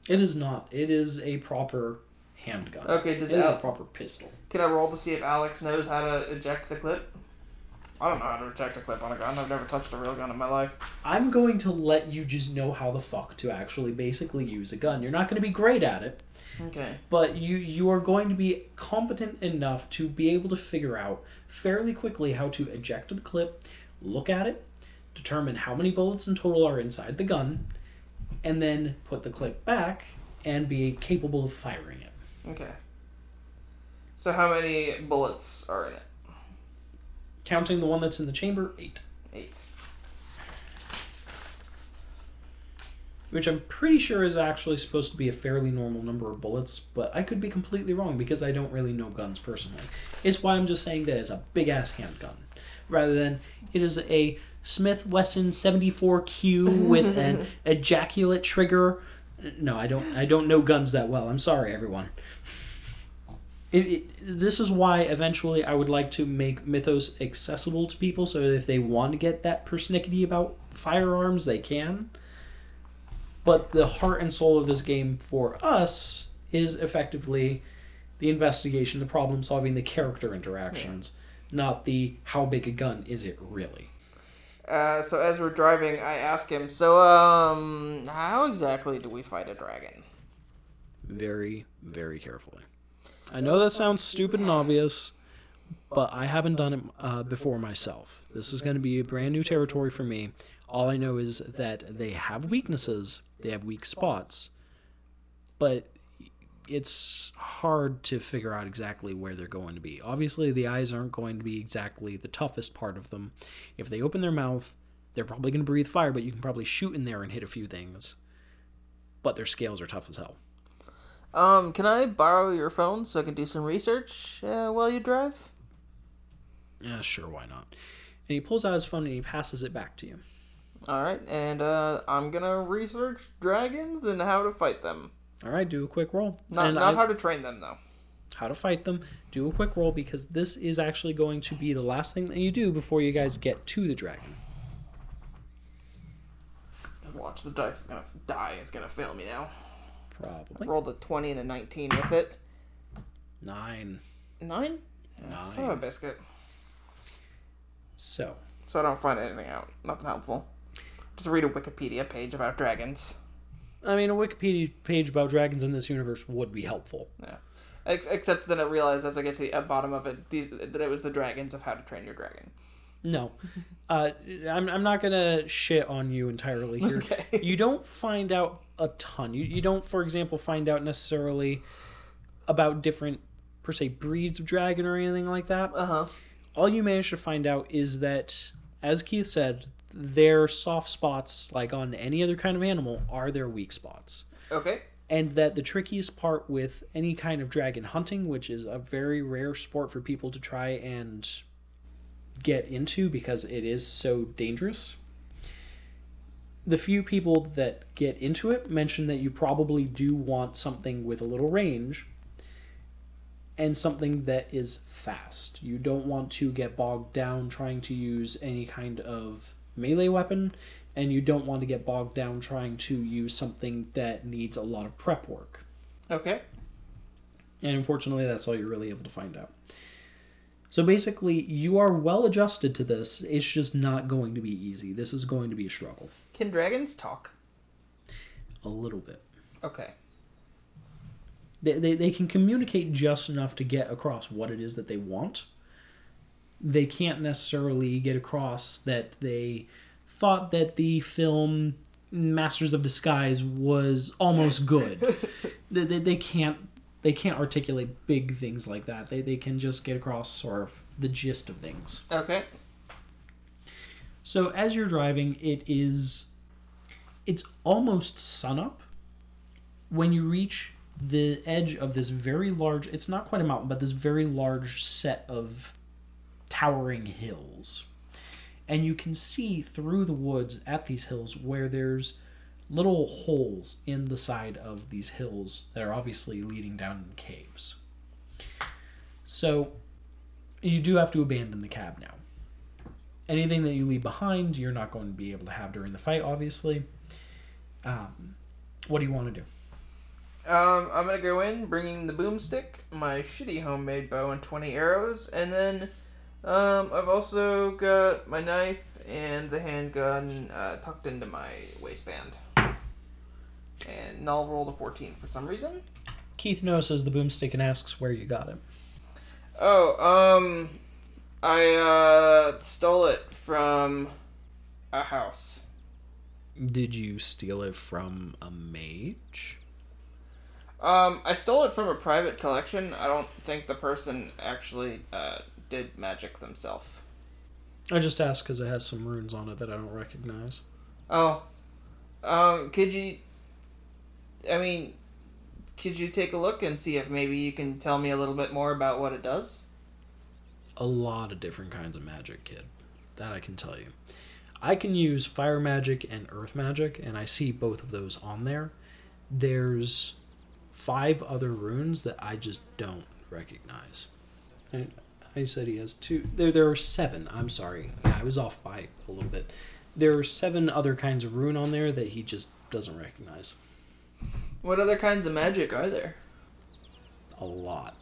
It is not. It is a proper handgun. Okay, it is a proper pistol. Can I roll to see if Alex knows how to eject the clip? I don't know how to eject a clip on a gun. I've never touched a real gun in my life. I'm going to let you just know how the fuck to actually basically use a gun. You're not going to be great at it. Okay. But you are going to be competent enough to be able to figure out fairly quickly how to eject the clip, look at it, determine how many bullets in total are inside the gun, and then put the clip back and be capable of firing it. Okay. So how many bullets are in it? Counting the one that's in the chamber, 8. 8. Which I'm pretty sure is actually supposed to be a fairly normal number of bullets, but I could be completely wrong because I don't really know guns personally. It's why I'm just saying that it's a big-ass handgun, rather than it is a Smith Wesson 74Q with an ejaculate trigger. No, I don't know guns that well. I'm sorry, everyone. This is why eventually I would like to make Mythos accessible to people, so that if they want to get that persnickety about firearms, they can. But the heart and soul of this game for us is effectively the investigation, the problem solving, the character interactions, not the how big a gun is it really. So as we're driving, I ask him, so how exactly do we fight a dragon? Very, very carefully. I know that sounds stupid and obvious, but I haven't done it before myself. This is going to be a brand new territory for me. All I know is that they have weaknesses, they have weak spots, but it's hard to figure out exactly where they're going to be. Obviously, the eyes aren't going to be exactly the toughest part of them. If they open their mouth, they're probably going to breathe fire, but you can probably shoot in there and hit a few things. But their scales are tough as hell. Can I borrow your phone so I can do some research while you drive? Yeah, sure, why not? And he pulls out his phone and he passes it back to you. All right, and I'm going to research dragons and how to fight them. All right, do a quick roll. Not how to train them, though. How to fight them. Do a quick roll, because this is actually going to be the last thing that you do before you guys get to the dragon. Watch, the dice is going to die. It's going to fail me now. Probably. I rolled a 20 and a 19 with it. 9. 9? Son of a biscuit. So I don't find anything out. Nothing helpful. Just read a Wikipedia page about dragons. I mean, a Wikipedia page about dragons in this universe would be helpful. Yeah. Except that I realized as I get to the bottom of it, that it was the dragons of How to Train Your Dragon. No. I'm not going to shit on you entirely here. Okay. You don't find out a ton. You don't, for example, find out necessarily about different, per se, breeds of dragon or anything like that. Uh-huh. All you manage to find out is that, as Keith said, their soft spots, like on any other kind of animal, are their weak spots. Okay. And that the trickiest part with any kind of dragon hunting, which is a very rare sport for people to try and get into because it is so dangerous, the few people that get into it mention that you probably do want something with a little range and something that is fast. You don't want to get bogged down trying to use any kind of melee weapon, and you don't want to get bogged down trying to use something that needs a lot of prep work. Okay. And unfortunately, that's all you're really able to find out. So basically, you are well adjusted to this. It's just not going to be easy. This is going to be a struggle. Can dragons talk? A little bit. Okay. They can communicate just enough to get across what it is that they want. They can't necessarily get across that they thought that the film Masters of Disguise was almost good. They can't articulate big things like that. They can just get across sort of the gist of things. Okay. So as you're driving, it's almost sunup when you reach the edge of this very large, it's not quite a mountain, but this very large set of towering hills. And you can see through the woods at these hills where there's little holes in the side of these hills that are obviously leading down in caves. So you do have to abandon the cab now. Anything that you leave behind, you're not going to be able to have during the fight, obviously. What do you want to do? I'm going to go in, bringing the boomstick, my shitty homemade bow, and 20 arrows, and then I've also got my knife and the handgun tucked into my waistband. And Null rolled a 14 for some reason. Keith notices the boomstick and asks where you got it. I stole it from a house. Did you steal it from a mage? I stole it from a private collection. I don't think the person actually did magic themselves. I just asked because it has some runes on it that I don't recognize. Oh. Could you take a look and see if maybe you can tell me a little bit more about what it does? A lot of different kinds of magic, kid. That I can tell you. I can use fire magic and earth magic, and I see both of those on there. There's 5 other runes that I just don't recognize. I said he has 2. There are 7. I'm sorry. Yeah, I was off by a little bit. There are 7 other kinds of rune on there that he just doesn't recognize. What other kinds of magic are there? A lot.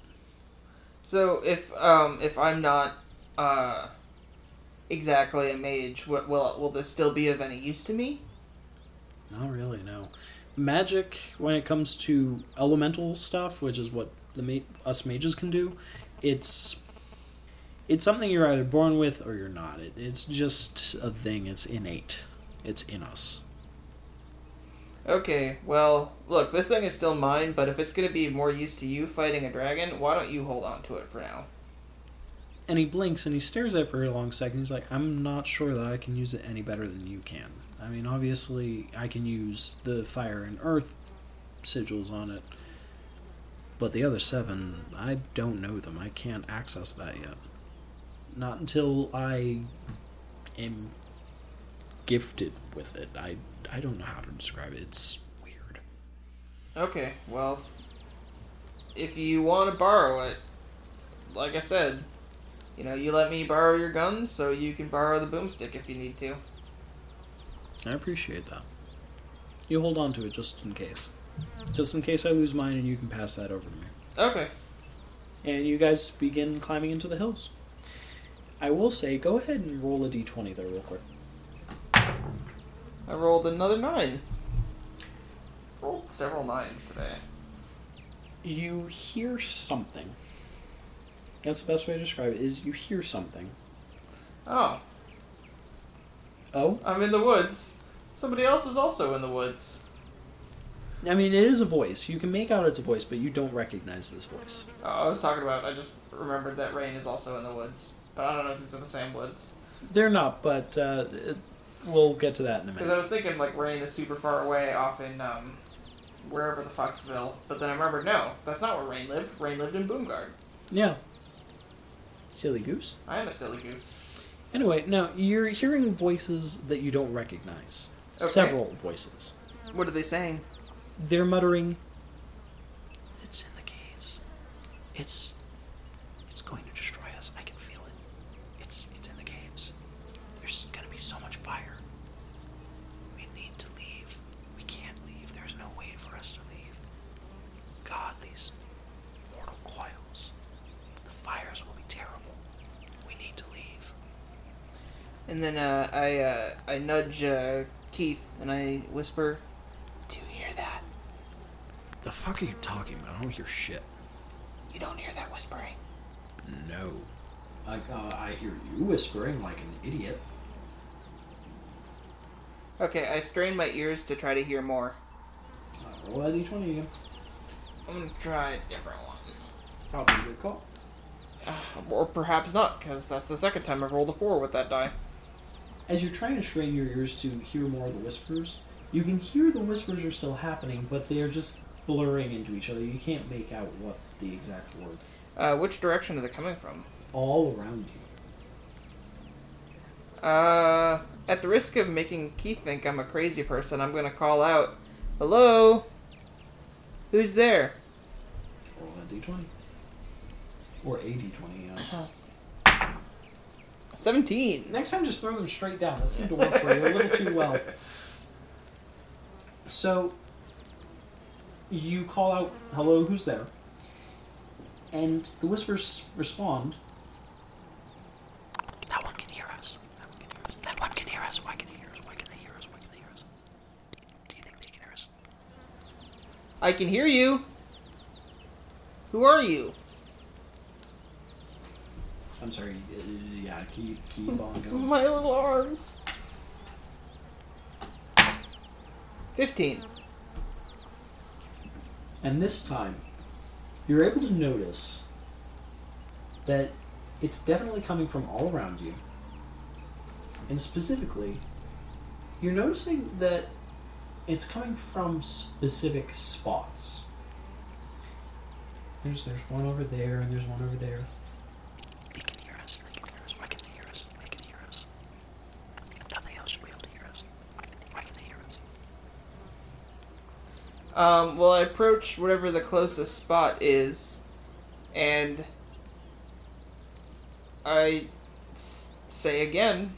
So if I'm not exactly a mage, what will this still be of any use to me? Not really, no. Magic, when it comes to elemental stuff, which is what us mages can do, it's something you're either born with or you're not. It's just a thing. It's innate. It's in us. Okay, well, look, this thing is still mine, but if it's going to be more use to you fighting a dragon, why don't you hold on to it for now? And he blinks and he stares at it for a long second. He's like, I'm not sure that I can use it any better than you can. I mean, obviously, I can use the fire and earth sigils on it, but the other 7, I don't know them. I can't access that yet. Not until I am gifted with it. I don't know how to describe it. It's weird. Okay, well, if you want to borrow it, like I said, you know, you let me borrow your guns, so you can borrow the boomstick if you need to. I appreciate that. You hold on to it just in case. Just in case I lose mine, and you can pass that over to me. Okay. And you guys begin climbing into the hills. I will say, go ahead and roll a d20 there real quick. I rolled another 9. Rolled several 9s today. You hear something. That's the best way to describe it, is you hear something. Oh. Oh? I'm in the woods. Somebody else is also in the woods. I mean, it is a voice. You can make out it's a voice, but you don't recognize this voice. Oh, I was talking about, I just remembered that Rain is also in the woods. But I don't know if these are the same woods. They're not, but we'll get to that in a minute. Because I was thinking, like, Rain is super far away off in, wherever the Foxville. But then I remembered, no, that's not where Rain lived. Rain lived in Boomgaard. Yeah. Silly goose. I am a silly goose. Anyway, now, you're hearing voices that you don't recognize. Okay. Several voices. What are they saying? They're muttering, it's in the caves. It's going to destroy us. I can feel it. It's in the caves. There's going to be so much fire. We need to leave. We can't leave. There's no way for us to leave. God, these mortal coils. The fires will be terrible. We need to leave. And then I nudge Keith and I whisper, do you hear that? The fuck are you talking about? I don't hear shit. You don't hear that whispering? No. I hear you whispering like an idiot. Okay, I strain my ears to try to hear more. Roll that d20 again. I'm going to try a different one. Probably a good call. Or perhaps not, because that's the second time I've rolled a 4 with that die. As you're trying to strain your ears to hear more of the whispers, you can hear the whispers are still happening, but they are just blurring into each other. You can't make out what the exact word. Which direction are they coming from? All around you. At the risk of making Keith think I'm a crazy person, I'm going to call out, hello? Who's there? Roll a d20. Or a d20, yeah. 17. Next time, just throw them straight down. That seemed to work for you a little too well. So, you call out, hello, who's there? And the whispers respond. That one can hear us. That one can hear us. Why can they hear us? Why can they hear us? Why can they hear us? Do you think they can hear us? I can hear you. Who are you? I'm sorry. Yeah, keep on going. My little arms. 15. And this time, you're able to notice that it's definitely coming from all around you. And specifically, you're noticing that it's coming from specific spots. There's one over there, and there's one over there. They can hear us. They can hear us. Why can they hear us? They can hear us. Nothing else. Well, I approach whatever the closest spot is, and I say again,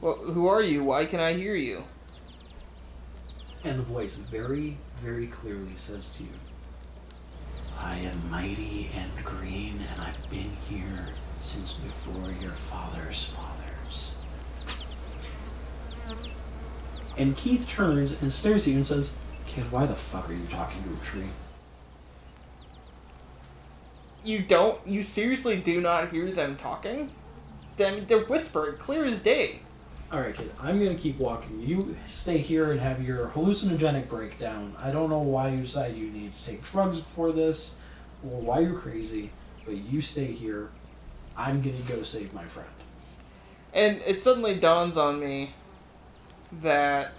well, who are you? Why can I hear you? And the voice very, very clearly says to you, I am mighty and green, and I've been here since before your father's fathers. And Keith turns and stares at you and says, Kid, why the fuck are you talking to a tree? You seriously do not hear them talking? Then they're whispering, clear as day. Alright, Kid, I'm gonna keep walking. You stay here and have your hallucinogenic breakdown. I don't know why you decided you need to take drugs before this, or why you're crazy, but you stay here. I'm gonna go save my friend. And it suddenly dawns on me that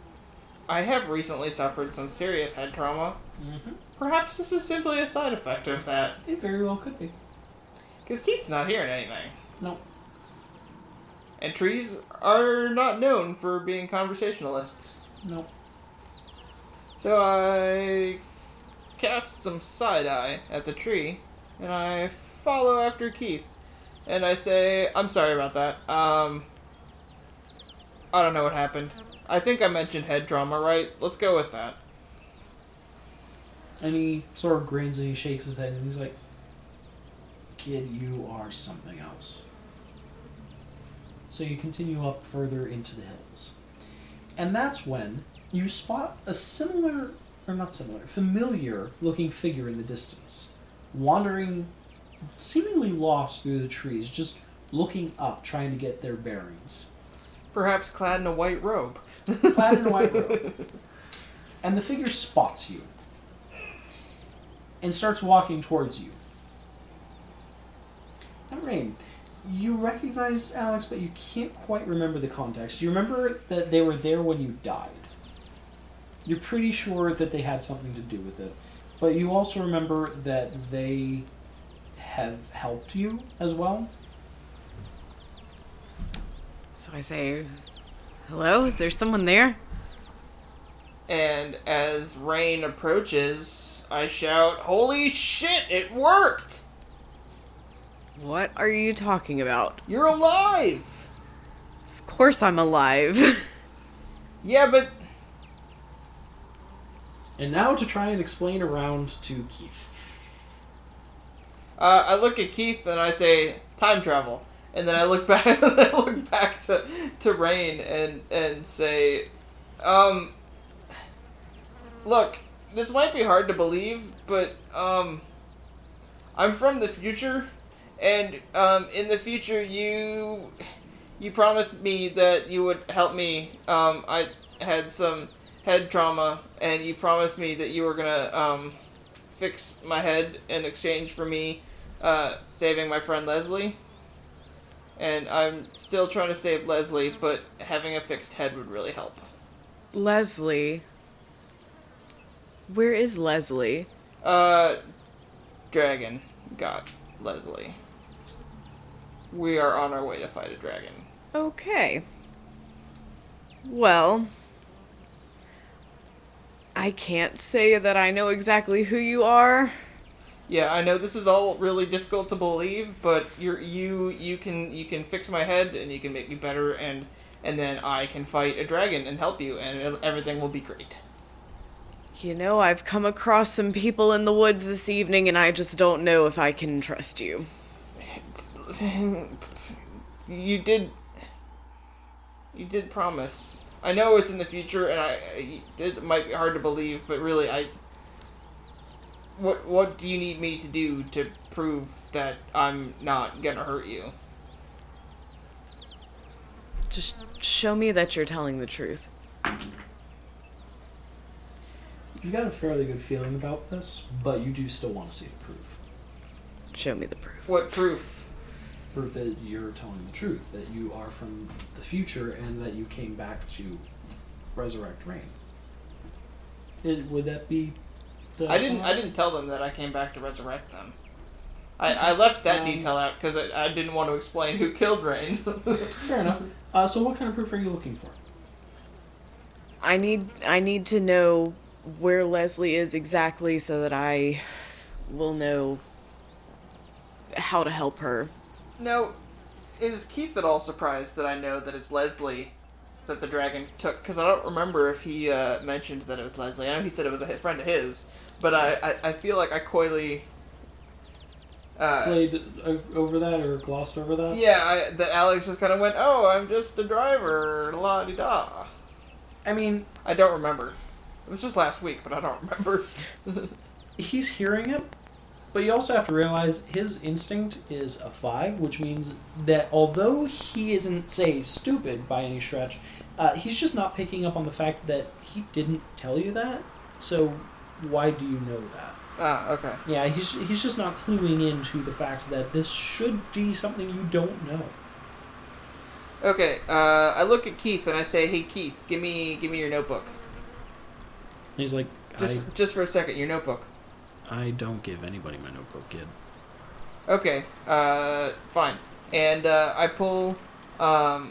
I have recently suffered some serious head trauma. Mm-hmm. Perhaps this is simply a side effect of that. It very well could be. Because Keith's not hearing anything. Nope. And trees are not known for being conversationalists. Nope. So I cast some side-eye at the tree, and I follow after Keith. And I say, I'm sorry about that. I don't know what happened. I think I mentioned head trauma, right? Let's go with that. And he sort of grins and he shakes his head and he's like, Kid, you are something else. So you continue up further into the hills. And that's when you spot a familiar looking figure in the distance, wandering seemingly lost through the trees, just looking up, trying to get their bearings. Perhaps clad in a white robe. And the figure spots you. And starts walking towards you. Now, Rain, you recognize Alex, but you can't quite remember the context. You remember that they were there when you died. You're pretty sure that they had something to do with it. But you also remember that they have helped you as well. So I say, hello, is there someone there? And as Rain approaches, I shout, holy shit, it worked! What are you talking about? You're alive! Of course I'm alive. Yeah, but... And now to try and explain around to Keith. I look at Keith and I say, time travel. And then I look back. to Rain and say, look, this might be hard to believe, but I'm from the future, and in the future you promised me that you would help me. I had some head trauma, and you promised me that you were gonna fix my head in exchange for me saving my friend Leslie. And I'm still trying to save Leslie, but having a fixed head would really help. Leslie? Where is Leslie? Dragon got Leslie. We are on our way to fight a dragon. Okay. Well, I can't say that I know exactly who you are. Yeah, I know this is all really difficult to believe, but you can fix my head and you can make me better, and then I can fight a dragon and help you, and everything will be great. You know, I've come across some people in the woods this evening, and I just don't know if I can trust you. You did promise. I know it's in the future, and it might be hard to believe, but really, What do you need me to do to prove that I'm not gonna hurt you? Just show me that you're telling the truth. You've got a fairly good feeling about this, but you do still want to see the proof. Show me the proof. What proof? Proof that you're telling the truth, that you are from the future and that you came back to resurrect Rain. Would that be... I didn't tell them that I came back to resurrect them. I left that detail out because I didn't want to explain who killed Rain. Fair enough. So what kind of proof are you looking for? I need to know where Leslie is exactly so that I will know how to help her. Now, is Keith at all surprised that I know that it's Leslie that the dragon took? Because I don't remember if he mentioned that it was Leslie. I know he said it was a friend of his, but I feel like I coyly... played over that or glossed over that? Yeah, that Alex just kind of went, oh, I'm just a driver, la-di-da. I mean... I don't remember. It was just last week, but I don't remember. He's hearing it, but you also have to realize his instinct is a 5, which means that although he isn't, say, stupid by any stretch, he's just not picking up on the fact that he didn't tell you that, so why do you know that? Ah, okay. Yeah, he's just not cluing into the fact that this should be something you don't know. Okay, I look at Keith and I say, "Hey, Keith, give me your notebook." And he's like, "Just for a second, your notebook." I don't give anybody my notebook, kid. Okay, fine. And I pull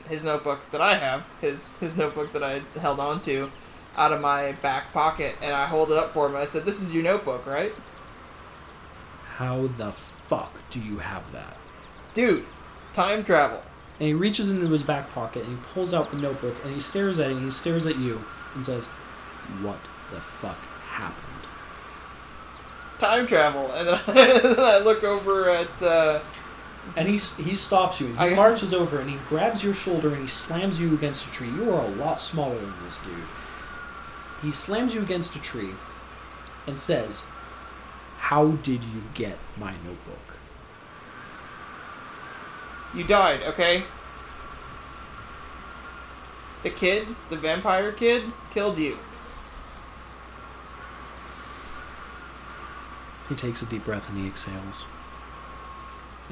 his notebook that I have, his notebook that I held on to, out of my back pocket, and I hold it up for him. I said, "This is your notebook, right?" How the fuck do you have that? Dude, time travel. And he reaches into his back pocket, and he pulls out the notebook, and he stares at it, and he stares at you, and says, "What the fuck happened?" Time travel. And then I look over at... And he stops you, and he marches over, and he grabs your shoulder, and he slams you against a tree. You are a lot smaller than this dude. He slams you against a tree and says, "How did you get my notebook?" You died, okay? The kid, the vampire kid, killed you. He takes a deep breath and he exhales.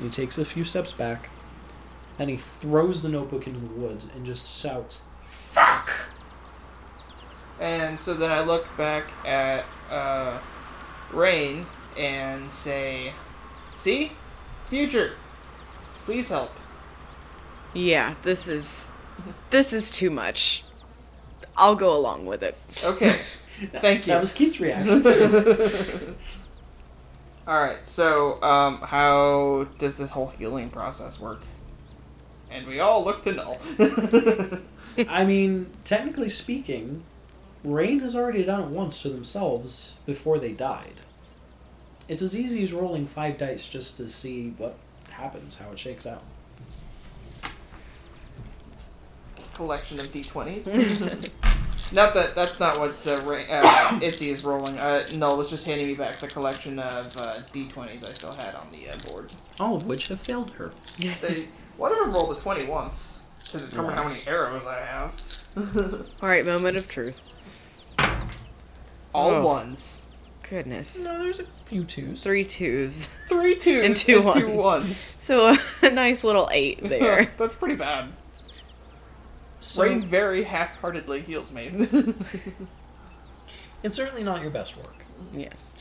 He takes a few steps back and he throws the notebook into the woods and just shouts, "Fuck!" And so then I look back at Rain and say, "See? Future. Please help." Yeah, this is too much. I'll go along with it. Okay. Thank you. That was Keith's reaction too. All right. So, how does this whole healing process work? And we all look to Null. I mean, technically speaking, Rain has already done it once to themselves before they died. It's as easy as rolling 5 dice just to see what happens, how it shakes out. Collection of d20s. That's not what Itsy is rolling. Null was just handing me back the collection of d20s I still had on the board. All of which have failed her. One of them rolled a 20 once to determine how many arrows I have. All right, moment of truth. All ones. Goodness. No, there's a few twos. 3 twos. 3 twos and 2 ones. 2 ones. So a nice little 8 there. That's pretty bad. So, Rain very half-heartedly heals me. It's certainly not your best work. Yes.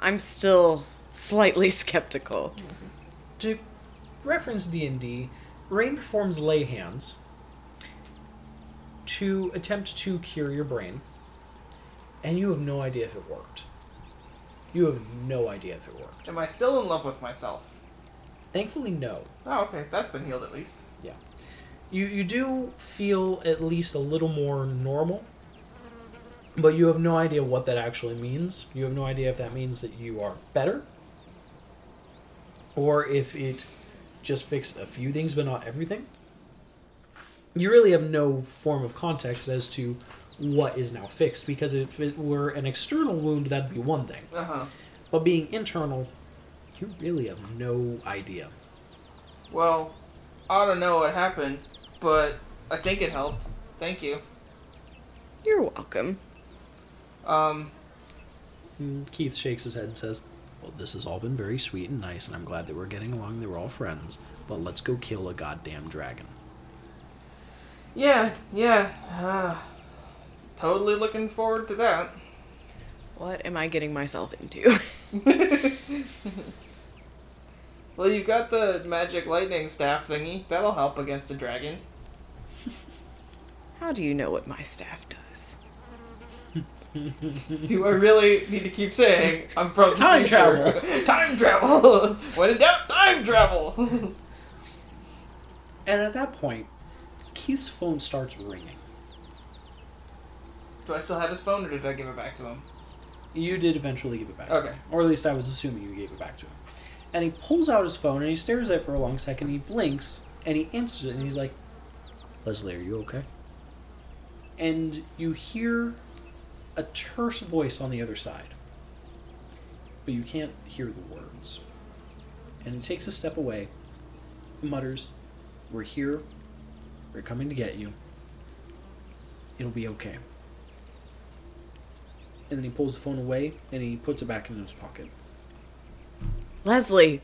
I'm still slightly skeptical. Mm-hmm. To reference D&D, Rain performs lay hands to attempt to cure your brain. And you have no idea if it worked. You have no idea if it worked. Am I still in love with myself? Thankfully, no. Oh, okay. That's been healed at least. Yeah. You do feel at least a little more normal, but you have no idea what that actually means. You have no idea if that means that you are better, or if it just fixed a few things but not everything. You really have no form of context as to what is now fixed, because if it were an external wound, that'd be one thing. Uh-huh. But being internal, you really have no idea. Well, I don't know what happened, but I think it helped. Thank you. You're welcome. Keith shakes his head and says, "Well, this has all been very sweet and nice, and I'm glad that we're getting along, that we're all friends, but let's go kill a goddamn dragon." Yeah. Totally looking forward to that. What am I getting myself into? Well, you've got the magic lightning staff thingy. That'll help against the dragon. How do you know what my staff does? Do I really need to keep saying I'm from time travel? Time travel! When in doubt, time travel! And at that point, Keith's phone starts ringing. Do I still have his phone, or did I give it back to him? You did eventually give it back to him. Or at least I was assuming you gave it back to him. And he pulls out his phone, and he stares at it for a long second, and he blinks, and he answers it, and he's like, Leslie, are you okay? And you hear a terse voice on the other side. But you can't hear the words. And he takes a step away, and mutters, We're here. We're coming to get you. It'll be okay. And then he pulls the phone away, and he puts it back in his pocket. Leslie!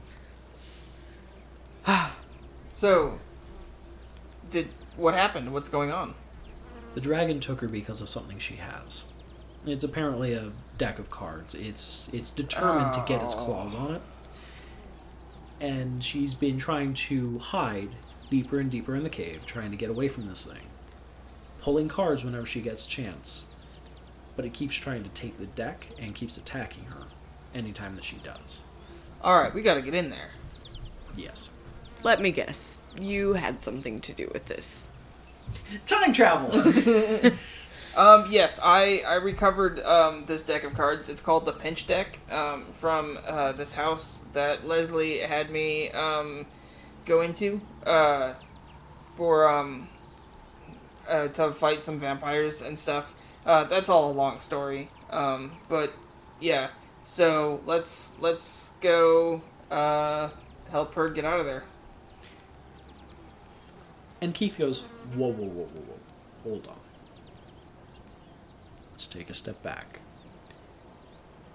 So, what happened? What's going on? The dragon took her because of something she has. It's apparently a deck of cards. It's determined to get its claws on it. And she's been trying to hide deeper and deeper in the cave, trying to get away from this thing. Pulling cards whenever she gets chance. But it keeps trying to take the deck and keeps attacking her anytime that she does. Alright, we gotta get in there. Yes. Let me guess. You had something to do with this. Time travel! Yes, I recovered this deck of cards. It's called the Pinch Deck from this house that Leslie had me go into for to fight some vampires and stuff. That's all a long story. But yeah, so let's go help her get out of there. And Keith goes, whoa, hold on. Let's take a step back.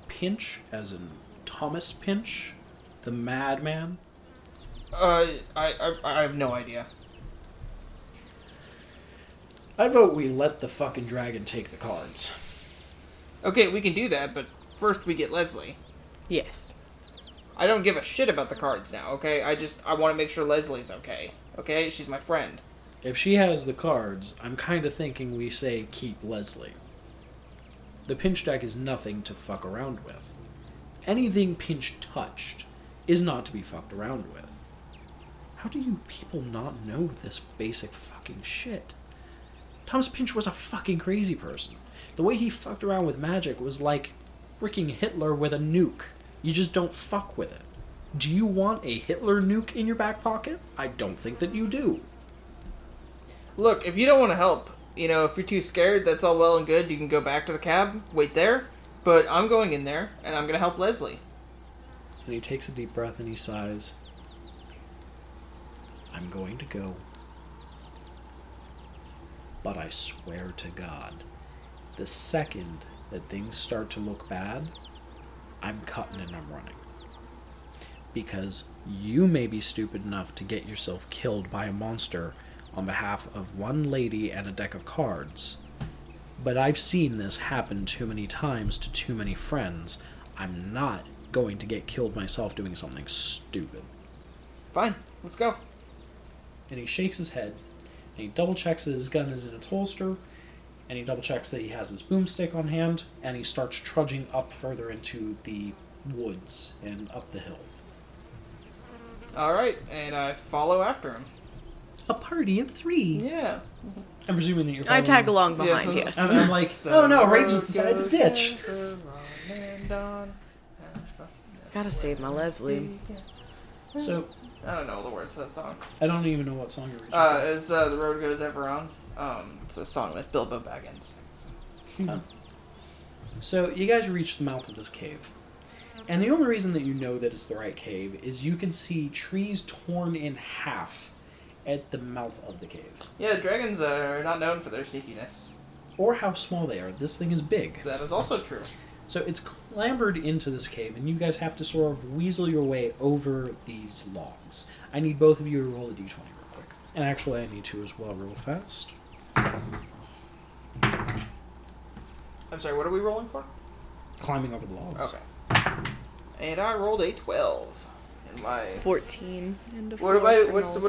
Pinch, as in Thomas Pinch, the madman? I have no idea. I vote we let the fucking dragon take the cards. Okay, we can do that, but first we get Leslie. Yes. I don't give a shit about the cards now, okay? I want to make sure Leslie's okay. Okay? She's my friend. If she has the cards, I'm kind of thinking we say keep Leslie. The Pinch Deck is nothing to fuck around with. Anything Pinch touched is not to be fucked around with. How do you people not know this basic fucking shit? Thomas Pinch was a fucking crazy person. The way he fucked around with magic was like freaking Hitler with a nuke. You just don't fuck with it. Do you want a Hitler nuke in your back pocket? I don't think that you do. Look, if you don't want to help, if you're too scared, that's all well and good. You can go back to the cab, wait there. But I'm going in there, and I'm going to help Leslie. And he takes a deep breath and he sighs. I'm going to go. But I swear to God, the second that things start to look bad, I'm cutting and I'm running. Because you may be stupid enough to get yourself killed by a monster on behalf of one lady and a deck of cards. But I've seen this happen too many times to too many friends. I'm not going to get killed myself doing something stupid. Fine, let's go. And he shakes his head. And he double-checks that his gun is in its holster, and he double-checks that he has his boomstick on hand, and he starts trudging up further into the woods and up the hill. Alright, and I follow after him. A party of 3. Yeah. I'm presuming that you're following. I tag along behind, yes. And I'm like, oh no, Ray just decided to ditch. Gotta save my Leslie. So... I don't know the words to that song. I don't even know what song you're reaching for. It's The Road Goes Ever On. It's a song with Bilbo Baggins. So you guys reach the mouth of this cave. And the only reason that you know that it's the right cave is you can see trees torn in half at the mouth of the cave. Yeah, dragons are not known for their sneakiness. Or how small they are. This thing is big. That is also true. So it's clambered into this cave, and you guys have to sort of weasel your way over these logs. I need both of you to roll a d20 real quick. And actually, I need to as well real fast. I'm sorry, what are we rolling for? Climbing over the logs. Okay. And I rolled a 12. And my... 14. And a what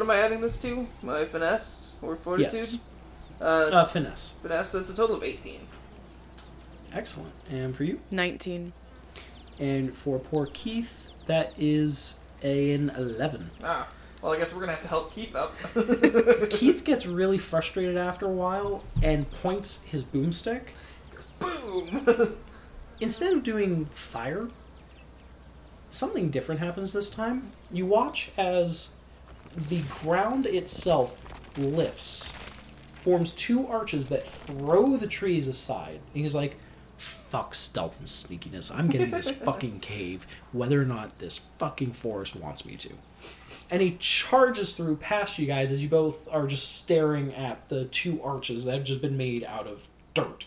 am I adding this to? My finesse or fortitude? Yes. Finesse. Finesse, that's a total of 18. Excellent. And for you? 19. And for poor Keith, that is an 11. Ah. Well, I guess we're going to have to help Keith up. Keith gets really frustrated after a while and points his boomstick. Boom! Instead of doing fire, something different happens this time. You watch as the ground itself lifts, forms two arches that throw the trees aside. And he's like, fuck stealth and sneakiness. I'm getting this fucking cave, whether or not this fucking forest wants me to. And he charges through past you guys as you both are just staring at the two arches that have just been made out of dirt.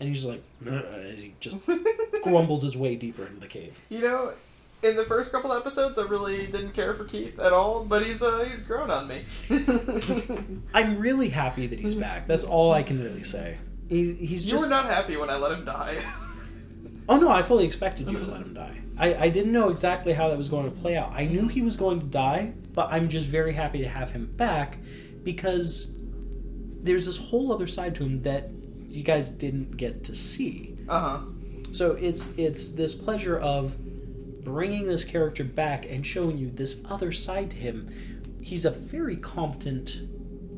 And he's just like, as he just grumbles his way deeper into the cave. You know, in the first couple episodes, I really didn't care for Keith at all, but he's grown on me. I'm really happy that he's back. That's all I can really say. He's just... You were not happy when I let him die. Oh, no, I fully expected you to let him die. I didn't know exactly how that was going to play out. I knew he was going to die, but I'm just very happy to have him back because there's this whole other side to him that you guys didn't get to see. Uh-huh. So it's this pleasure of bringing this character back and showing you this other side to him. He's a very competent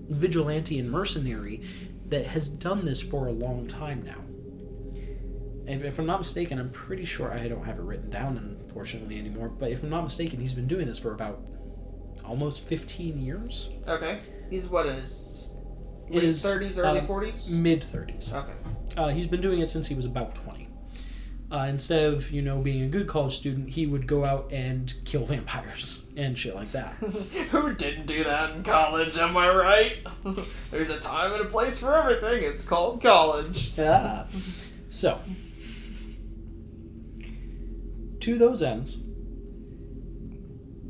vigilante and mercenary that has done this for a long time now. If I'm not mistaken, I'm pretty sure, I don't have it written down, unfortunately, anymore, but if I'm not mistaken, he's been doing this for about almost 15 years. Okay. He's what, in his late 30s, early 40s? Mid-30s. Okay. He's been doing it since he was about 20. Instead of, being a good college student, he would go out and kill vampires and shit like that. Who didn't do that in college, am I right? There's a time and a place for everything. It's called college. Yeah. So... to those ends,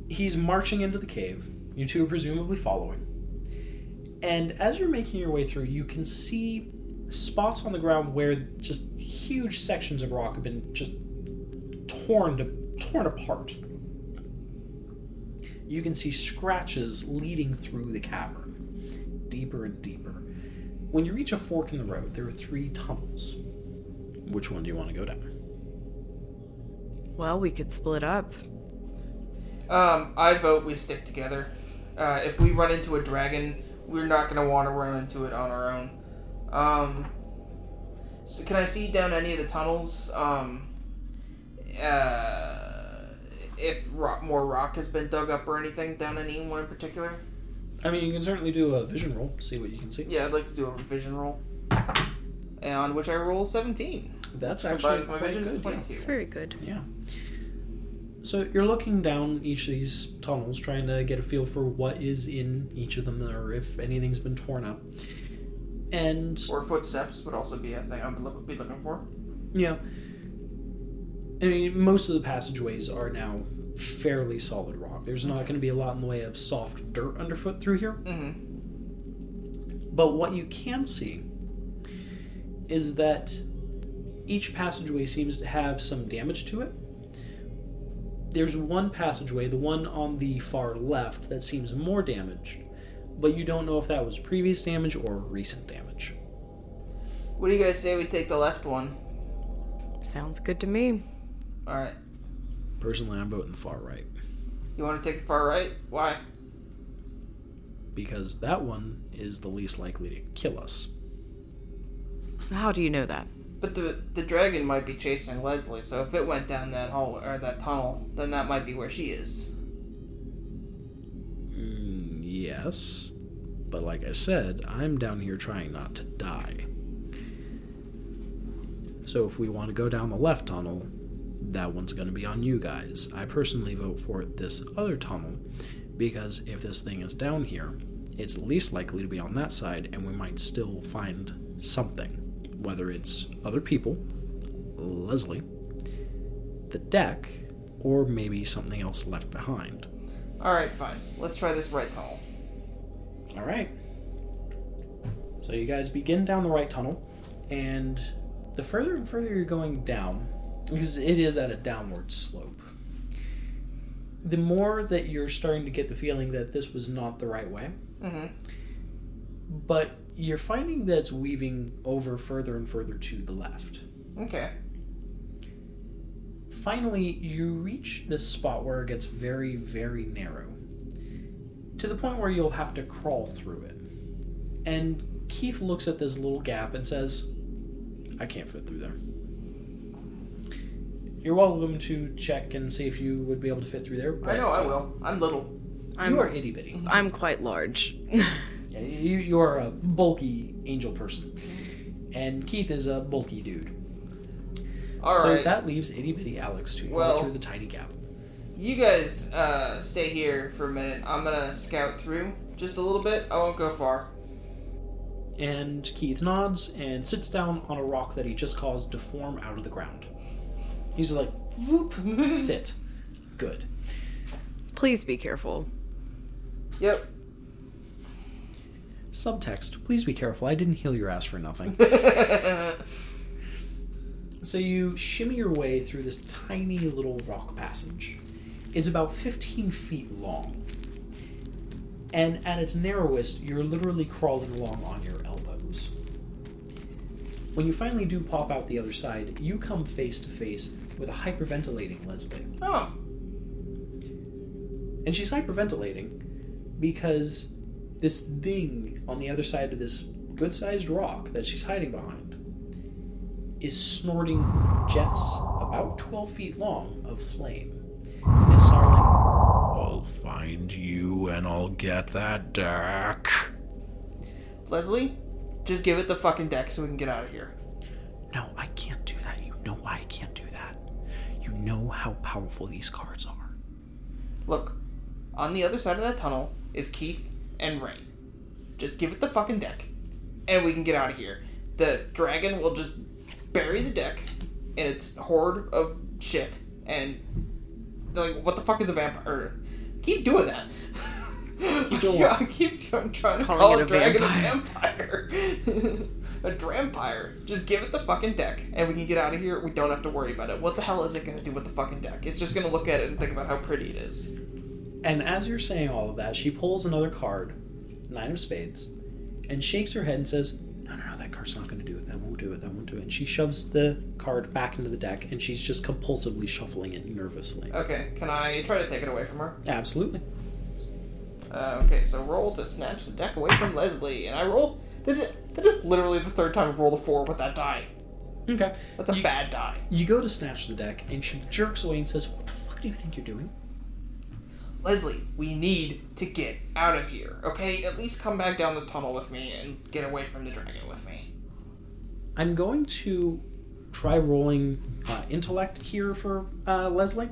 he's marching into the cave. You two are presumably following. And as you're making your way through, you can see spots on the ground where just huge sections of rock have been just torn apart. You can see scratches leading through the cavern, deeper and deeper. When you reach a fork in the road, there are three tunnels. Which one do you want to go down? Well, we could split up. I vote we stick together. If we run into a dragon, we're not going to want to run into it on our own. So can I see down any of the tunnels if more rock has been dug up or anything down any one in particular? I mean, you can certainly do a vision roll to see what you can see. Yeah, I'd like to do a vision roll. On which I roll 17. That's actually my vision is 22. Yeah. Very good. Yeah. So you're looking down each of these tunnels, trying to get a feel for what is in each of them, or if anything's been torn up. And or footsteps would also be a thing I would be looking for. Yeah. I mean, most of the passageways are now fairly solid rock. There's not going to be a lot in the way of soft dirt underfoot through here. Mm-hmm. But what you can see is that each passageway seems to have some damage to it. There's one passageway, the one on the far left, that seems more damaged, but you don't know if that was previous damage or recent damage. What do you guys say we take the left one? Sounds good to me. Alright. Personally, I'm voting the far right. You want to take the far right? Why? Because that one is the least likely to kill us. How do you know that? But the dragon might be chasing Leslie, so if it went down that hallway or that tunnel, then that might be where she is. Yes, but like I said, I'm down here trying not to die. So if we want to go down the left tunnel, that one's going to be on you guys. I personally vote for this other tunnel because if this thing is down here, it's least likely to be on that side, and we might still find something. Whether it's other people, Leslie, the deck, or maybe something else left behind. Alright, fine. Let's try this right tunnel. Alright. So you guys begin down the right tunnel, and the further and further you're going down, because it is at a downward slope, the more that you're starting to get the feeling that this was not the right way. Mm-hmm. But you're finding that it's weaving over further and further to the left. Okay. Finally, you reach this spot where it gets very, very narrow, to the point where you'll have to crawl through it. And Keith looks at this little gap and says, I can't fit through there. You're welcome to check and see if you would be able to fit through there. I know I will. I'm little. You are itty bitty. I'm quite large. Yeah, you are a bulky angel person. And Keith is a bulky dude. Alright. So that leaves itty bitty Alex to go through the tiny gap. You guys stay here for a minute. I'm going to scout through just a little bit. I won't go far. And Keith nods and sits down on a rock that he just caused to form out of the ground. He's like, whoop, sit. Good. Please be careful. Yep. Subtext, please be careful. I didn't heal your ass for nothing. So you shimmy your way through this tiny little rock passage. It's about 15 feet long. And at its narrowest, you're literally crawling along on your elbows. When you finally do pop out the other side, you come face to face with a hyperventilating Leslie. Oh. And she's hyperventilating because this thing on the other side of this good-sized rock that she's hiding behind is snorting jets about 12 feet long of flame. And snarling, I'll find you and I'll get that deck. Leslie? Just give it the fucking deck so we can get out of here. No, I can't do that. You know why I can't do that. You know how powerful these cards are. Look, on the other side of that tunnel is Keith and Rain. Just give it the fucking deck, and we can get out of here. The dragon will just bury the deck in its horde of shit, and they're like, what the fuck is a vampire? Keep doing that. I keep trying to call a dragon a vampire. A drampire. Just give it the fucking deck, and we can get out of here. We don't have to worry about it. What the hell is it going to do with the fucking deck? It's just going to look at it and think about how pretty it is. And as you're saying all of that, she pulls another card, 9 of spades, and shakes her head and says, no, that card's not going to do it. That won't do it. And she shoves the card back into the deck, and she's just compulsively shuffling it nervously. Okay, can I try to take it away from her? Absolutely. Okay, so roll to snatch the deck away from Leslie, and I roll. That is literally the third time I've rolled a 4 with that die. Okay. That's a bad die. You go to snatch the deck, and she jerks away and says, what the fuck do you think you're doing? Leslie, we need to get out of here, okay? At least come back down this tunnel with me and get away from the dragon with me. I'm going to try rolling intellect here for Leslie,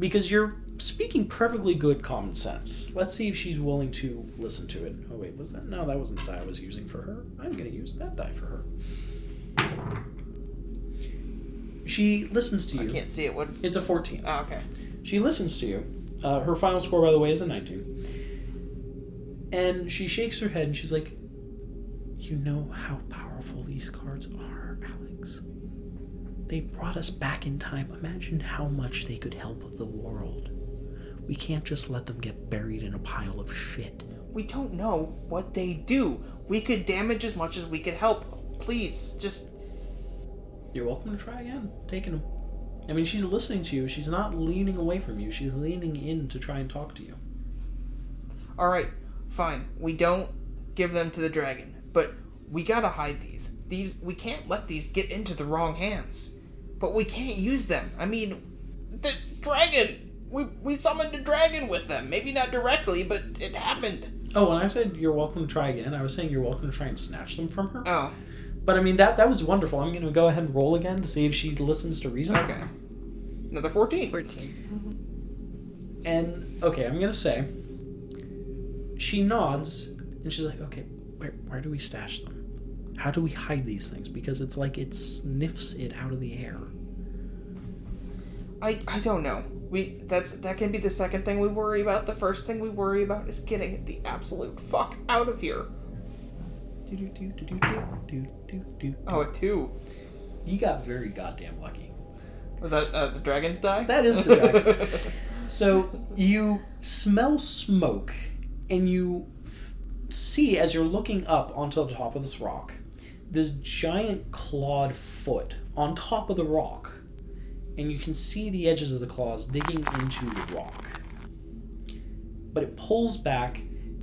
because you're speaking perfectly good common sense. Let's see if she's willing to listen to it. Oh, wait, was that? No, that wasn't the die I was using for her. I'm going to use that die for her. She listens to you. I can't see it. What? It's a 14. Oh, okay. She listens to you. Her final score, by the way, is a 19. And she shakes her head and she's like, you know how powerful these cards are, Alex. They brought us back in time. Imagine how much they could help the world. We can't just let them get buried in a pile of shit. We don't know what they do. We could damage as much as we could help. Please, just... You're welcome to try again. Taking them. I mean, she's listening to you. She's not leaning away from you. She's leaning in to try and talk to you. All right, fine. We don't give them to the dragon, but we gotta hide these. We can't let these get into the wrong hands. But we can't use them. I mean, the dragon! We summoned a dragon with them. Maybe not directly, but it happened. Oh, when I said you're welcome to try again, I was saying you're welcome to try and snatch them from her. Oh. But I mean, that was wonderful. I'm going to go ahead and roll again to see if she listens to reason. Okay. Another 14. 14. And, okay, I'm going to say, she nods, and she's like, okay, where do we stash them? How do we hide these things? Because it's like it sniffs it out of the air. I don't know. That can be the second thing we worry about. The first thing we worry about is getting the absolute fuck out of here. Oh, a 2. You got very goddamn lucky. Was that the dragon's die? That is the dragon. So you smell smoke, and you see, as you're looking up onto the top of this rock, this giant clawed foot on top of the rock, and you can see the edges of the claws digging into the rock. But it pulls back,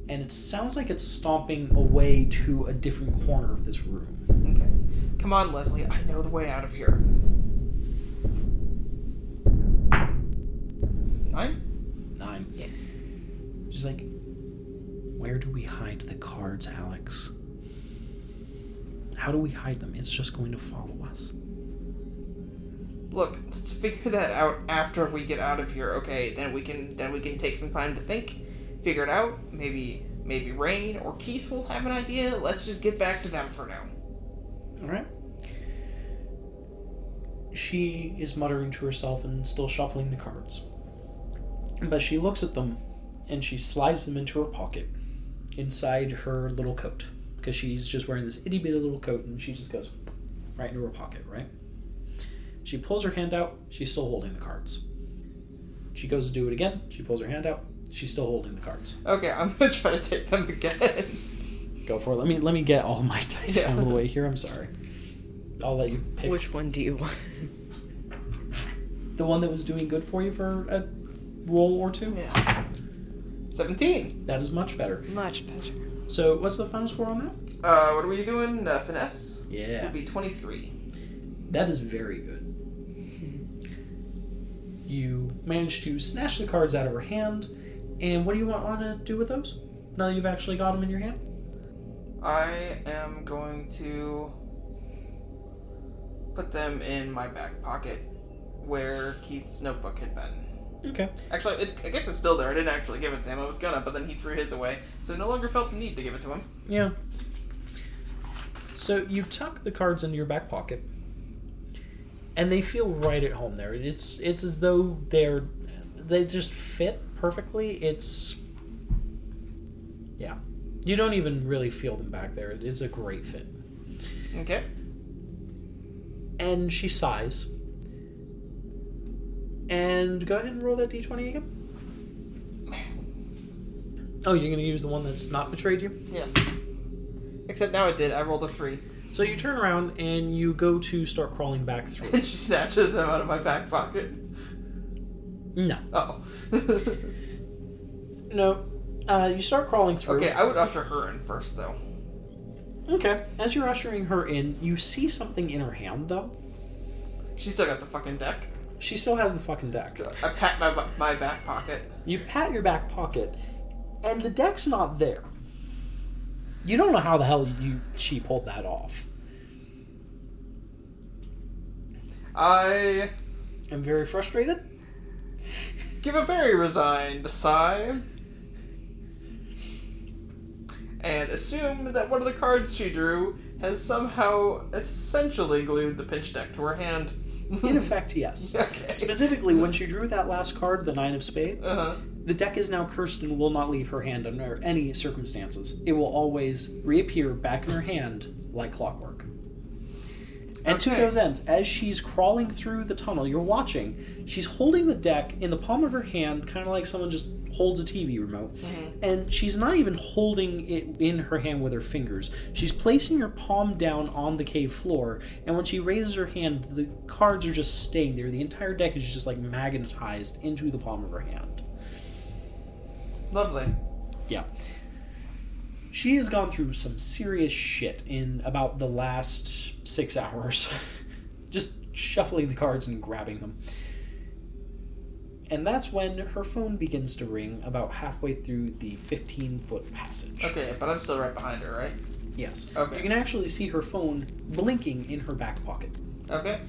and it sounds like it's stomping away to a different corner of this room. Okay. Come on, Leslie, I know the way out of here. 9? 9. Yes. She's like, where do we hide the cards, Alex? How do we hide them? It's just going to follow us. Look, let's figure that out after we get out of here. Okay, then we can take some time to think, figure it out. Maybe Rain or Keith will have an idea. Let's just get back to them for now. All right. She is muttering to herself and still shuffling the cards. But she looks at them and she slides them into her pocket inside her little coat, because she's just wearing this itty bitty little coat, and she just goes right into her pocket, right? She pulls her hand out. She's still holding the cards. She goes to do it again. She pulls her hand out. She's still holding the cards. Okay, I'm going to try to take them again. Go for it. Let me get all my dice out of the way here. I'm sorry. I'll let you pick. Which one do you want? The one that was doing good for you for a roll or two? Yeah. 17. That is much better. Much better. So, what's the final score on that? What are we doing? Finesse? Yeah. It'll be 23. That is very good. You managed to snatch the cards out of her hand, and what do you want to do with those, now that you've actually got them in your hand? I am going to put them in my back pocket, where Keith's notebook had been. Okay. Actually, I guess it's still there. I didn't actually give it to him. I was gonna, but then he threw his away, so I no longer felt the need to give it to him. Yeah. So you tuck the cards into your back pocket, and they feel right at home there. It's as though they just fit perfectly. Yeah. You don't even really feel them back there. It's a great fit. Okay. And she sighs. And go ahead and roll that d20 again. Oh, you're going to use the one that's not betrayed you? Yes. Except now it did. I rolled a 3. So you turn around, and you go to start crawling back through. And she snatches them out of my back pocket. No. Oh. No. You start crawling through. Okay, I would usher her in first, though. Okay. As you're ushering her in, you see something in her hand, though. She's still got the fucking deck. She still has the fucking deck. I pat my back pocket. You pat your back pocket, and the deck's not there. You don't know how the hell she pulled that off. I am very frustrated. Give a very resigned sigh. And assume that one of the cards she drew has somehow essentially glued the pinch deck to her hand. In effect, yes. Okay. Specifically, when she drew that last card, the 9 of spades, the deck is now cursed and will not leave her hand under any circumstances. It will always reappear back in her hand like clockwork. And okay. To those ends, as she's crawling through the tunnel, you're watching. She's holding the deck in the palm of her hand, kind of like someone just holds a TV remote. Mm-hmm. And she's not even holding it in her hand with her fingers. She's placing her palm down on the cave floor, and when she raises her hand, the cards are just staying there. The entire deck is just like magnetized into the palm of her hand. Lovely. Yeah. She has gone through some serious shit in about the last 6 hours. Just shuffling the cards and grabbing them. And that's when her phone begins to ring about halfway through the 15-foot passage. Okay, but I'm still right behind her, right? Yes. Okay. You can actually see her phone blinking in her back pocket. Okay.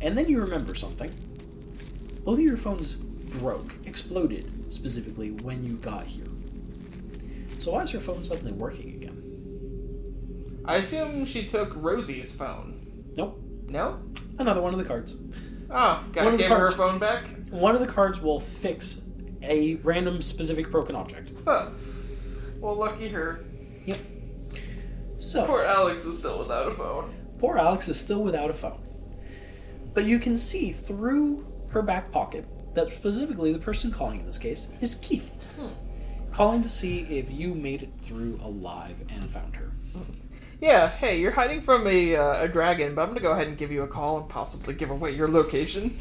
And then you remember something. Both of your phones broke, exploded, specifically when you got here. So why is her phone suddenly working again? I assume she took Rosie's phone. Nope. No? Another one of the cards. Oh, gotta give her phone back? One of the cards will fix a random specific broken object. Huh. Well, lucky her. Yep. So Poor Alex is still without a phone. But you can see through her back pocket that specifically the person calling in this case is Keith. Calling to see if you made it through alive and found her. yeah, hey, you're hiding from a dragon, but I'm gonna go ahead and give you a call and possibly give away your location.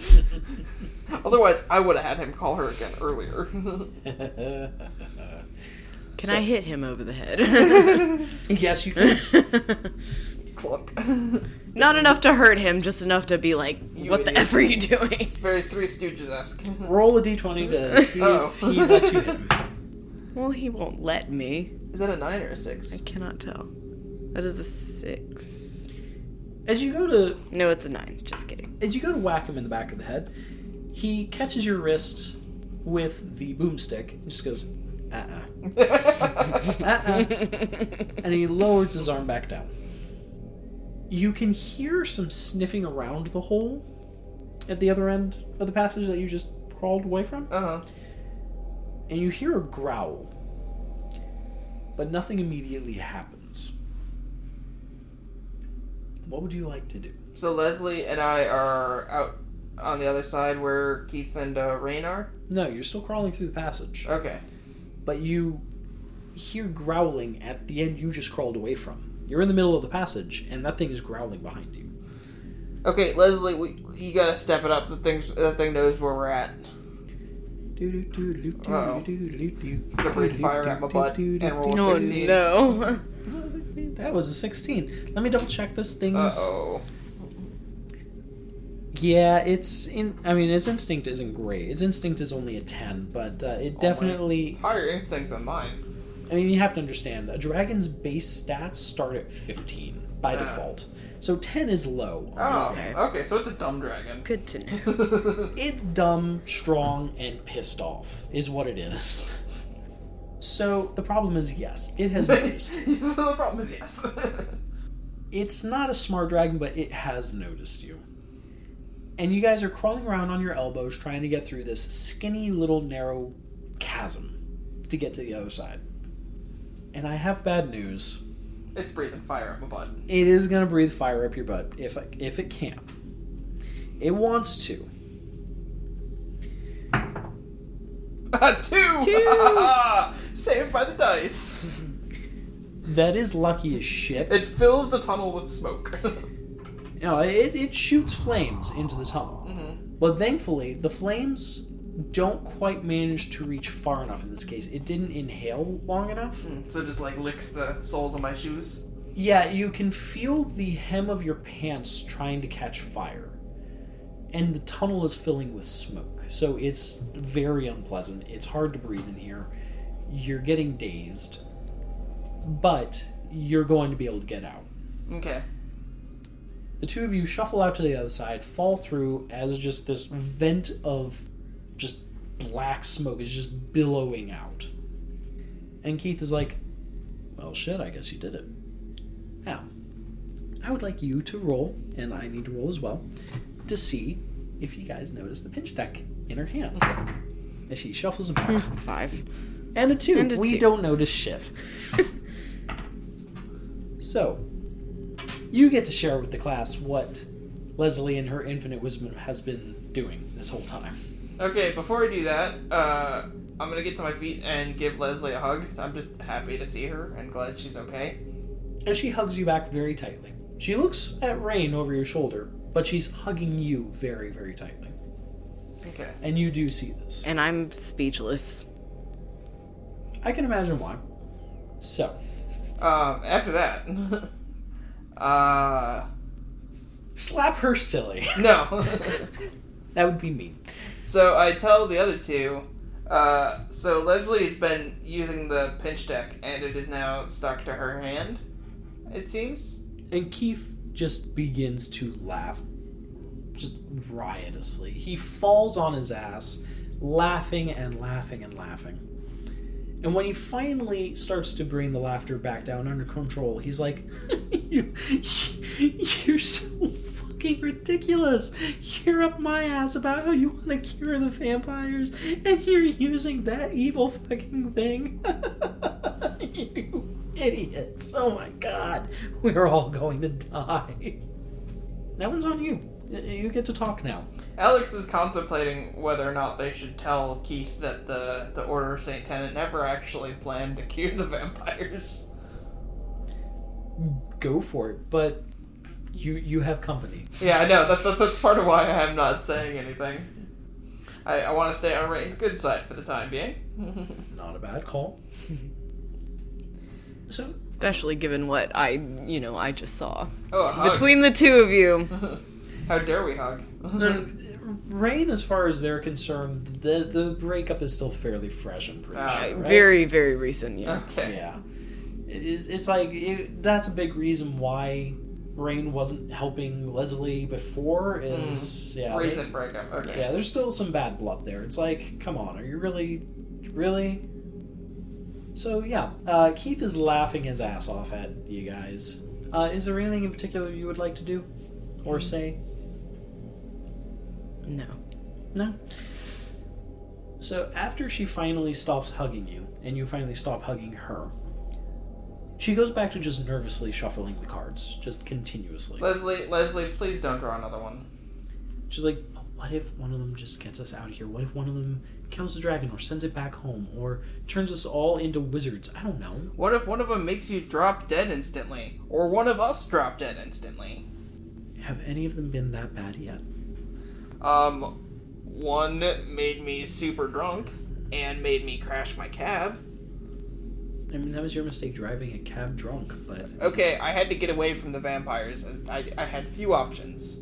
Otherwise, I would have had him call her again earlier. Can I hit him over the head? Yes, you can. Clunk. Not enough to hurt him, just enough to be like, what the F are you doing? Very Three Stooges-esque. Roll a d20 to see if he lets you hit him. Well, he won't let me. Is that a 9 or a 6? I cannot tell. That is a 6. As you go to... No, it's a 9. Just kidding. As you go to whack him in the back of the head, he catches your wrist with the boomstick and just goes, and he lowers his arm back down. You can hear some sniffing around the hole at the other end of the passage that you just crawled away from. Uh-huh. And you hear a growl. But nothing immediately happens. What would you like to do? So Leslie and I are out on the other side where Keith and Rain are? No, you're still crawling through the passage. Okay. But you hear growling at the end you just crawled away from. You're in the middle of the passage, and that thing is growling behind you. Okay, Leslie, you gotta step it up. That thing knows where we're at. It's gonna breathe fire at my butt and roll a 16. No. That was a 16. Let me double check this thing's... Uh-oh. Yeah, its instinct isn't great. Its instinct is only a 10, but it definitely... It's higher instinct than mine. I mean, you have to understand, a dragon's base stats start at 15 by default. So 10 is low, honestly. Oh, okay, so it's a dumb dragon. Good to know. It's dumb, strong, and pissed off, is what it is. So the problem is, yes, it has noticed. So the problem is, yes. It's not a smart dragon, but it has noticed you. And you guys are crawling around on your elbows trying to get through this skinny little narrow chasm to get to the other side. And I have bad news. It's breathing fire up my butt. It is going to breathe fire up your butt if it can. It wants to. 2! Saved by the dice. That is lucky as shit. It fills the tunnel with smoke. No, it shoots flames into the tunnel. Mm-hmm. But thankfully, the flames don't quite manage to reach far enough in this case. It didn't inhale long enough. So it just, licks the soles of my shoes? Yeah, you can feel the hem of your pants trying to catch fire. And the tunnel is filling with smoke. So it's very unpleasant. It's hard to breathe in here. You're getting dazed. But you're going to be able to get out. Okay. The two of you shuffle out to the other side, fall through as just this vent of just black smoke is just billowing out. And Keith is like, well, shit, I guess you did it. Now, I would like you to roll, and I need to roll as well, to see if you guys notice the pinch deck in her hand. As she shuffles them back. 5. And a 2. And we don't notice shit. So... you get to share with the class what Leslie and her infinite wisdom has been doing this whole time. Okay, before I do that, I'm going to get to my feet and give Leslie a hug. I'm just happy to see her and glad she's okay. And she hugs you back very tightly. She looks at Rain over your shoulder, but she's hugging you very, very tightly. Okay. And you do see this. And I'm speechless. I can imagine why. So. After that... slap her silly. No. That would be mean. So I tell the other two, so Leslie's been using the pinch deck and it is now stuck to her hand, it seems. And Keith just begins to laugh, just riotously. He falls on his ass, laughing and laughing and laughing. And when he finally starts to bring the laughter back down under control, he's like, you're so fucking ridiculous. You're up my ass about how you want to cure the vampires, and you're using that evil fucking thing. You idiots. Oh my god. We're all going to die. That one's on you. You get to talk now. Alex is contemplating whether or not they should tell Keith that the Order of St. Tenet never actually planned to cure the vampires. go for it, but you have company. Yeah, I know. That's part of why I'm not saying anything. I want to stay on Rain's good side for the time being. Not a bad call. So, especially given what I just saw. Oh, a hug. Between the two of you. How dare we hug? Rain, as far as they're concerned, the breakup is still fairly fresh and pretty sure, right? Very, very recent, yeah. Okay. Yeah. It's that's a big reason why Rain wasn't helping Leslie before is... Yeah, recent breakup, okay. Yeah, there's still some bad blood there. It's like, come on, are you really? So, yeah, Keith is laughing his ass off at you guys. Is there anything in particular you would like to do or say? No. So after she finally stops hugging you, and you finally stop hugging her, she goes back to just nervously shuffling the cards, just continuously. Leslie, please don't draw another one. She's like, what if one of them just gets us out of here? What if one of them kills the dragon or sends it back home or turns us all into wizards? I don't know. What if one of them makes you drop dead instantly? Or one of us drop dead instantly? Have any of them been that bad yet? One made me super drunk and made me crash my cab. I mean, that was your mistake driving a cab drunk, but... Okay, I had to get away from the vampires. I had few options.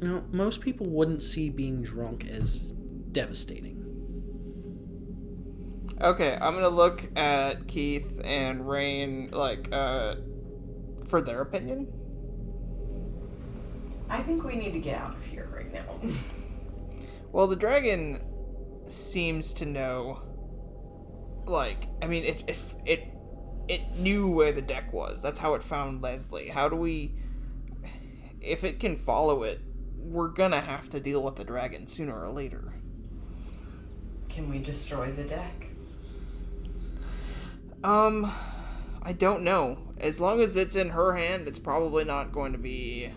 You know, most people wouldn't see being drunk as devastating. Okay, I'm gonna look at Keith and Rain, for their opinion. I think we need to get out of here right now. Well, the dragon seems to know, it knew where the deck was. That's how it found Leslie. How do we... If it can follow it, we're gonna have to deal with the dragon sooner or later. Can we destroy the deck? I don't know. As long as it's in her hand, it's probably not going to be...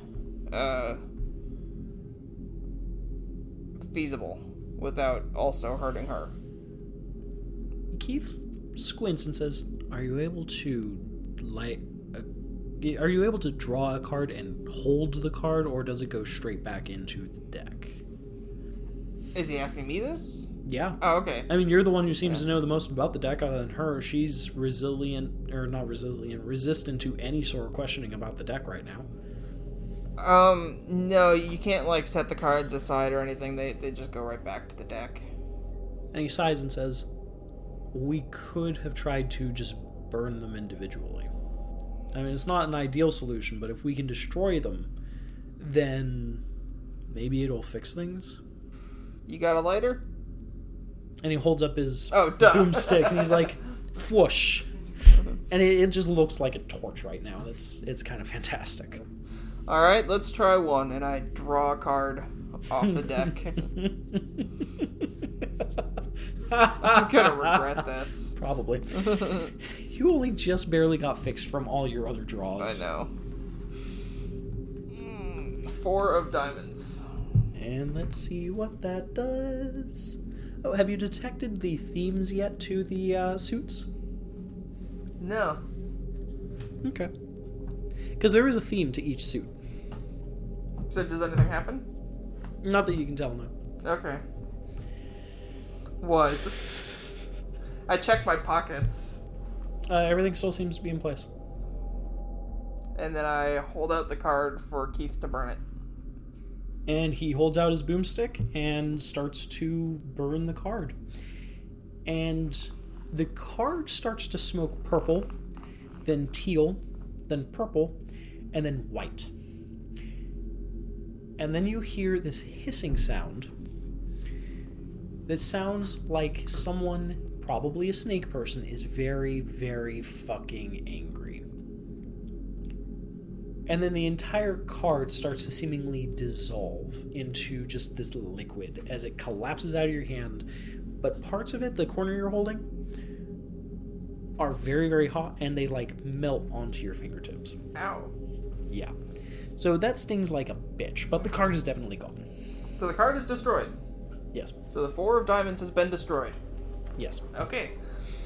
feasible without also hurting her. Keith squints and says, are you able to draw a card and hold the card, or does it go straight back into the deck? Is he asking me this? Yeah. Oh, okay. I mean, you're the one who seems to know the most about the deck other than her. She's resistant to any sort of questioning about the deck right now. No, you can't, set the cards aside or anything. They just go right back to the deck. And he sighs and says, we could have tried to just burn them individually. I mean, it's not an ideal solution, but if we can destroy them, then maybe it'll fix things. You got a lighter? And he holds up his boomstick and he's like, whoosh. And it just looks like a torch right now. It's kind of fantastic. Alright, let's try one, and I draw a card off the deck. I'm gonna regret this. Probably. You only just barely got fixed from all your other draws. I know. 4 of diamonds. And let's see what that does. Oh, have you detected the themes yet to the suits? No. Okay. Because there is a theme to each suit. So does anything happen? Not that you can tell, no. Okay. What? I checked my pockets. Everything still seems to be in place. And then I hold out the card for Keith to burn it. And he holds out his boomstick and starts to burn the card. And the card starts to smoke purple, then teal, then purple, and then white. And then you hear this hissing sound that sounds like someone, probably a snake person, is very, very fucking angry. And then the entire card starts to seemingly dissolve into just this liquid as it collapses out of your hand. But parts of it, the corner you're holding, are very, very hot, and they, melt onto your fingertips. Ow. Yeah. So that stings like a bitch, but the card is definitely gone. So the card is destroyed? Yes. So the 4 of diamonds has been destroyed? Yes. Okay.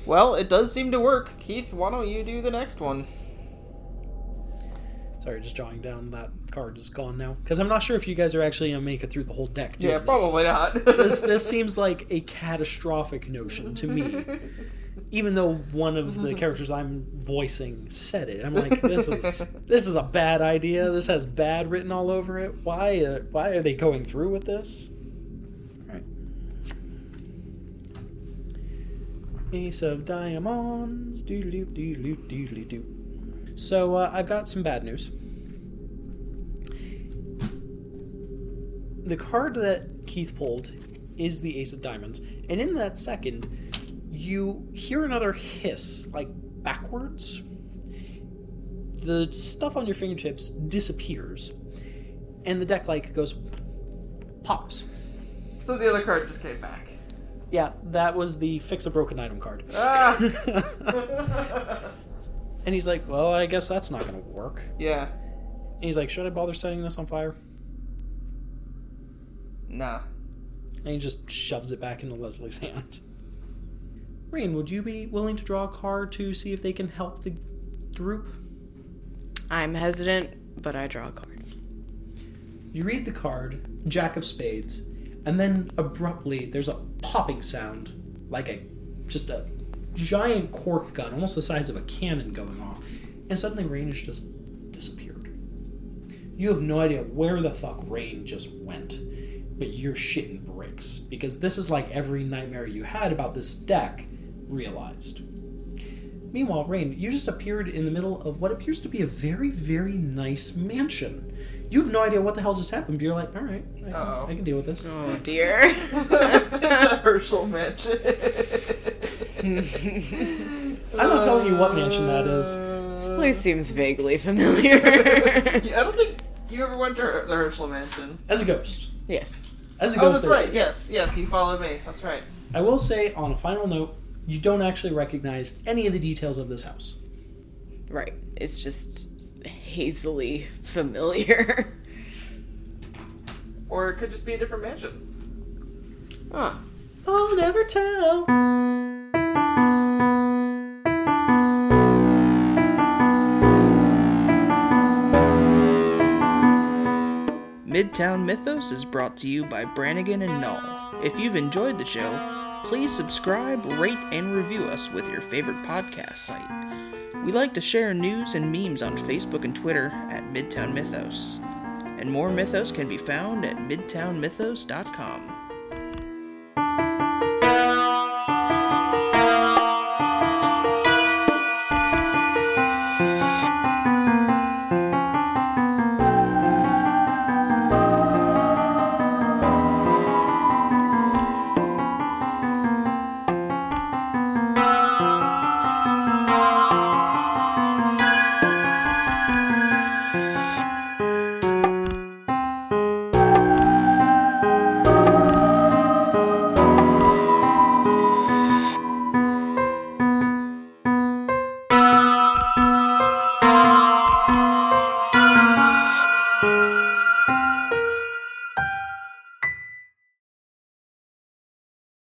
Well, it does seem to work. Keith, why don't you do the next one? Sorry, just jotting down that card is gone now. Because I'm not sure if you guys are actually going to make it through the whole deck. Yeah, probably not. This seems like a catastrophic notion to me. Even though one of the characters I'm voicing said it. I'm like, this is a bad idea. This has bad written all over it. Why are they going through with this? All right. Ace of Diamonds. Doodle-doop, doodle-doop, doodle-doop. So, I've got some bad news. The card that Keith pulled is the Ace of Diamonds, and in that second, you hear another hiss, like backwards. The stuff on your fingertips disappears, and the deck, like, goes pops. So the other card just came back. Yeah, that was the Fix a Broken Item card. Ah! And he's like, well, I guess that's not going to work. Yeah. And he's like, should I bother setting this on fire? Nah. And he just shoves it back into Leslie's hand. Rain, would you be willing to draw a card to see if they can help the group? I'm hesitant, but I draw a card. You read the card, Jack of Spades, and then abruptly there's a popping sound, like just a giant cork gun, almost the size of a cannon, going off, and suddenly Rain has just disappeared. You have no idea where the fuck Rain just went, but you're shitting bricks, because this is like every nightmare you had about this deck realized. Meanwhile, Rain, you just appeared in the middle of what appears to be a very, very nice mansion. You have no idea what the hell just happened, but you're like, alright, I can deal with this. Oh, dear. It's a Herschel Mansion. I'm not telling you what mansion that is. This place seems vaguely familiar. Yeah, I don't think you ever went to the Herschel Mansion. As a ghost. Yes. As a ghost. Oh, that's right. Yes, you followed me. That's right. I will say, on a final note, you don't actually recognize any of the details of this house. Right. It's just hazily familiar. Or it could just be a different mansion. Huh. I'll never tell. Midtown Mythos is brought to you by Brannigan and Null. If you've enjoyed the show, please subscribe, rate, and review us with your favorite podcast site. We like to share news and memes on Facebook and Twitter at Midtown Mythos. And more Mythos can be found at midtownmythos.com.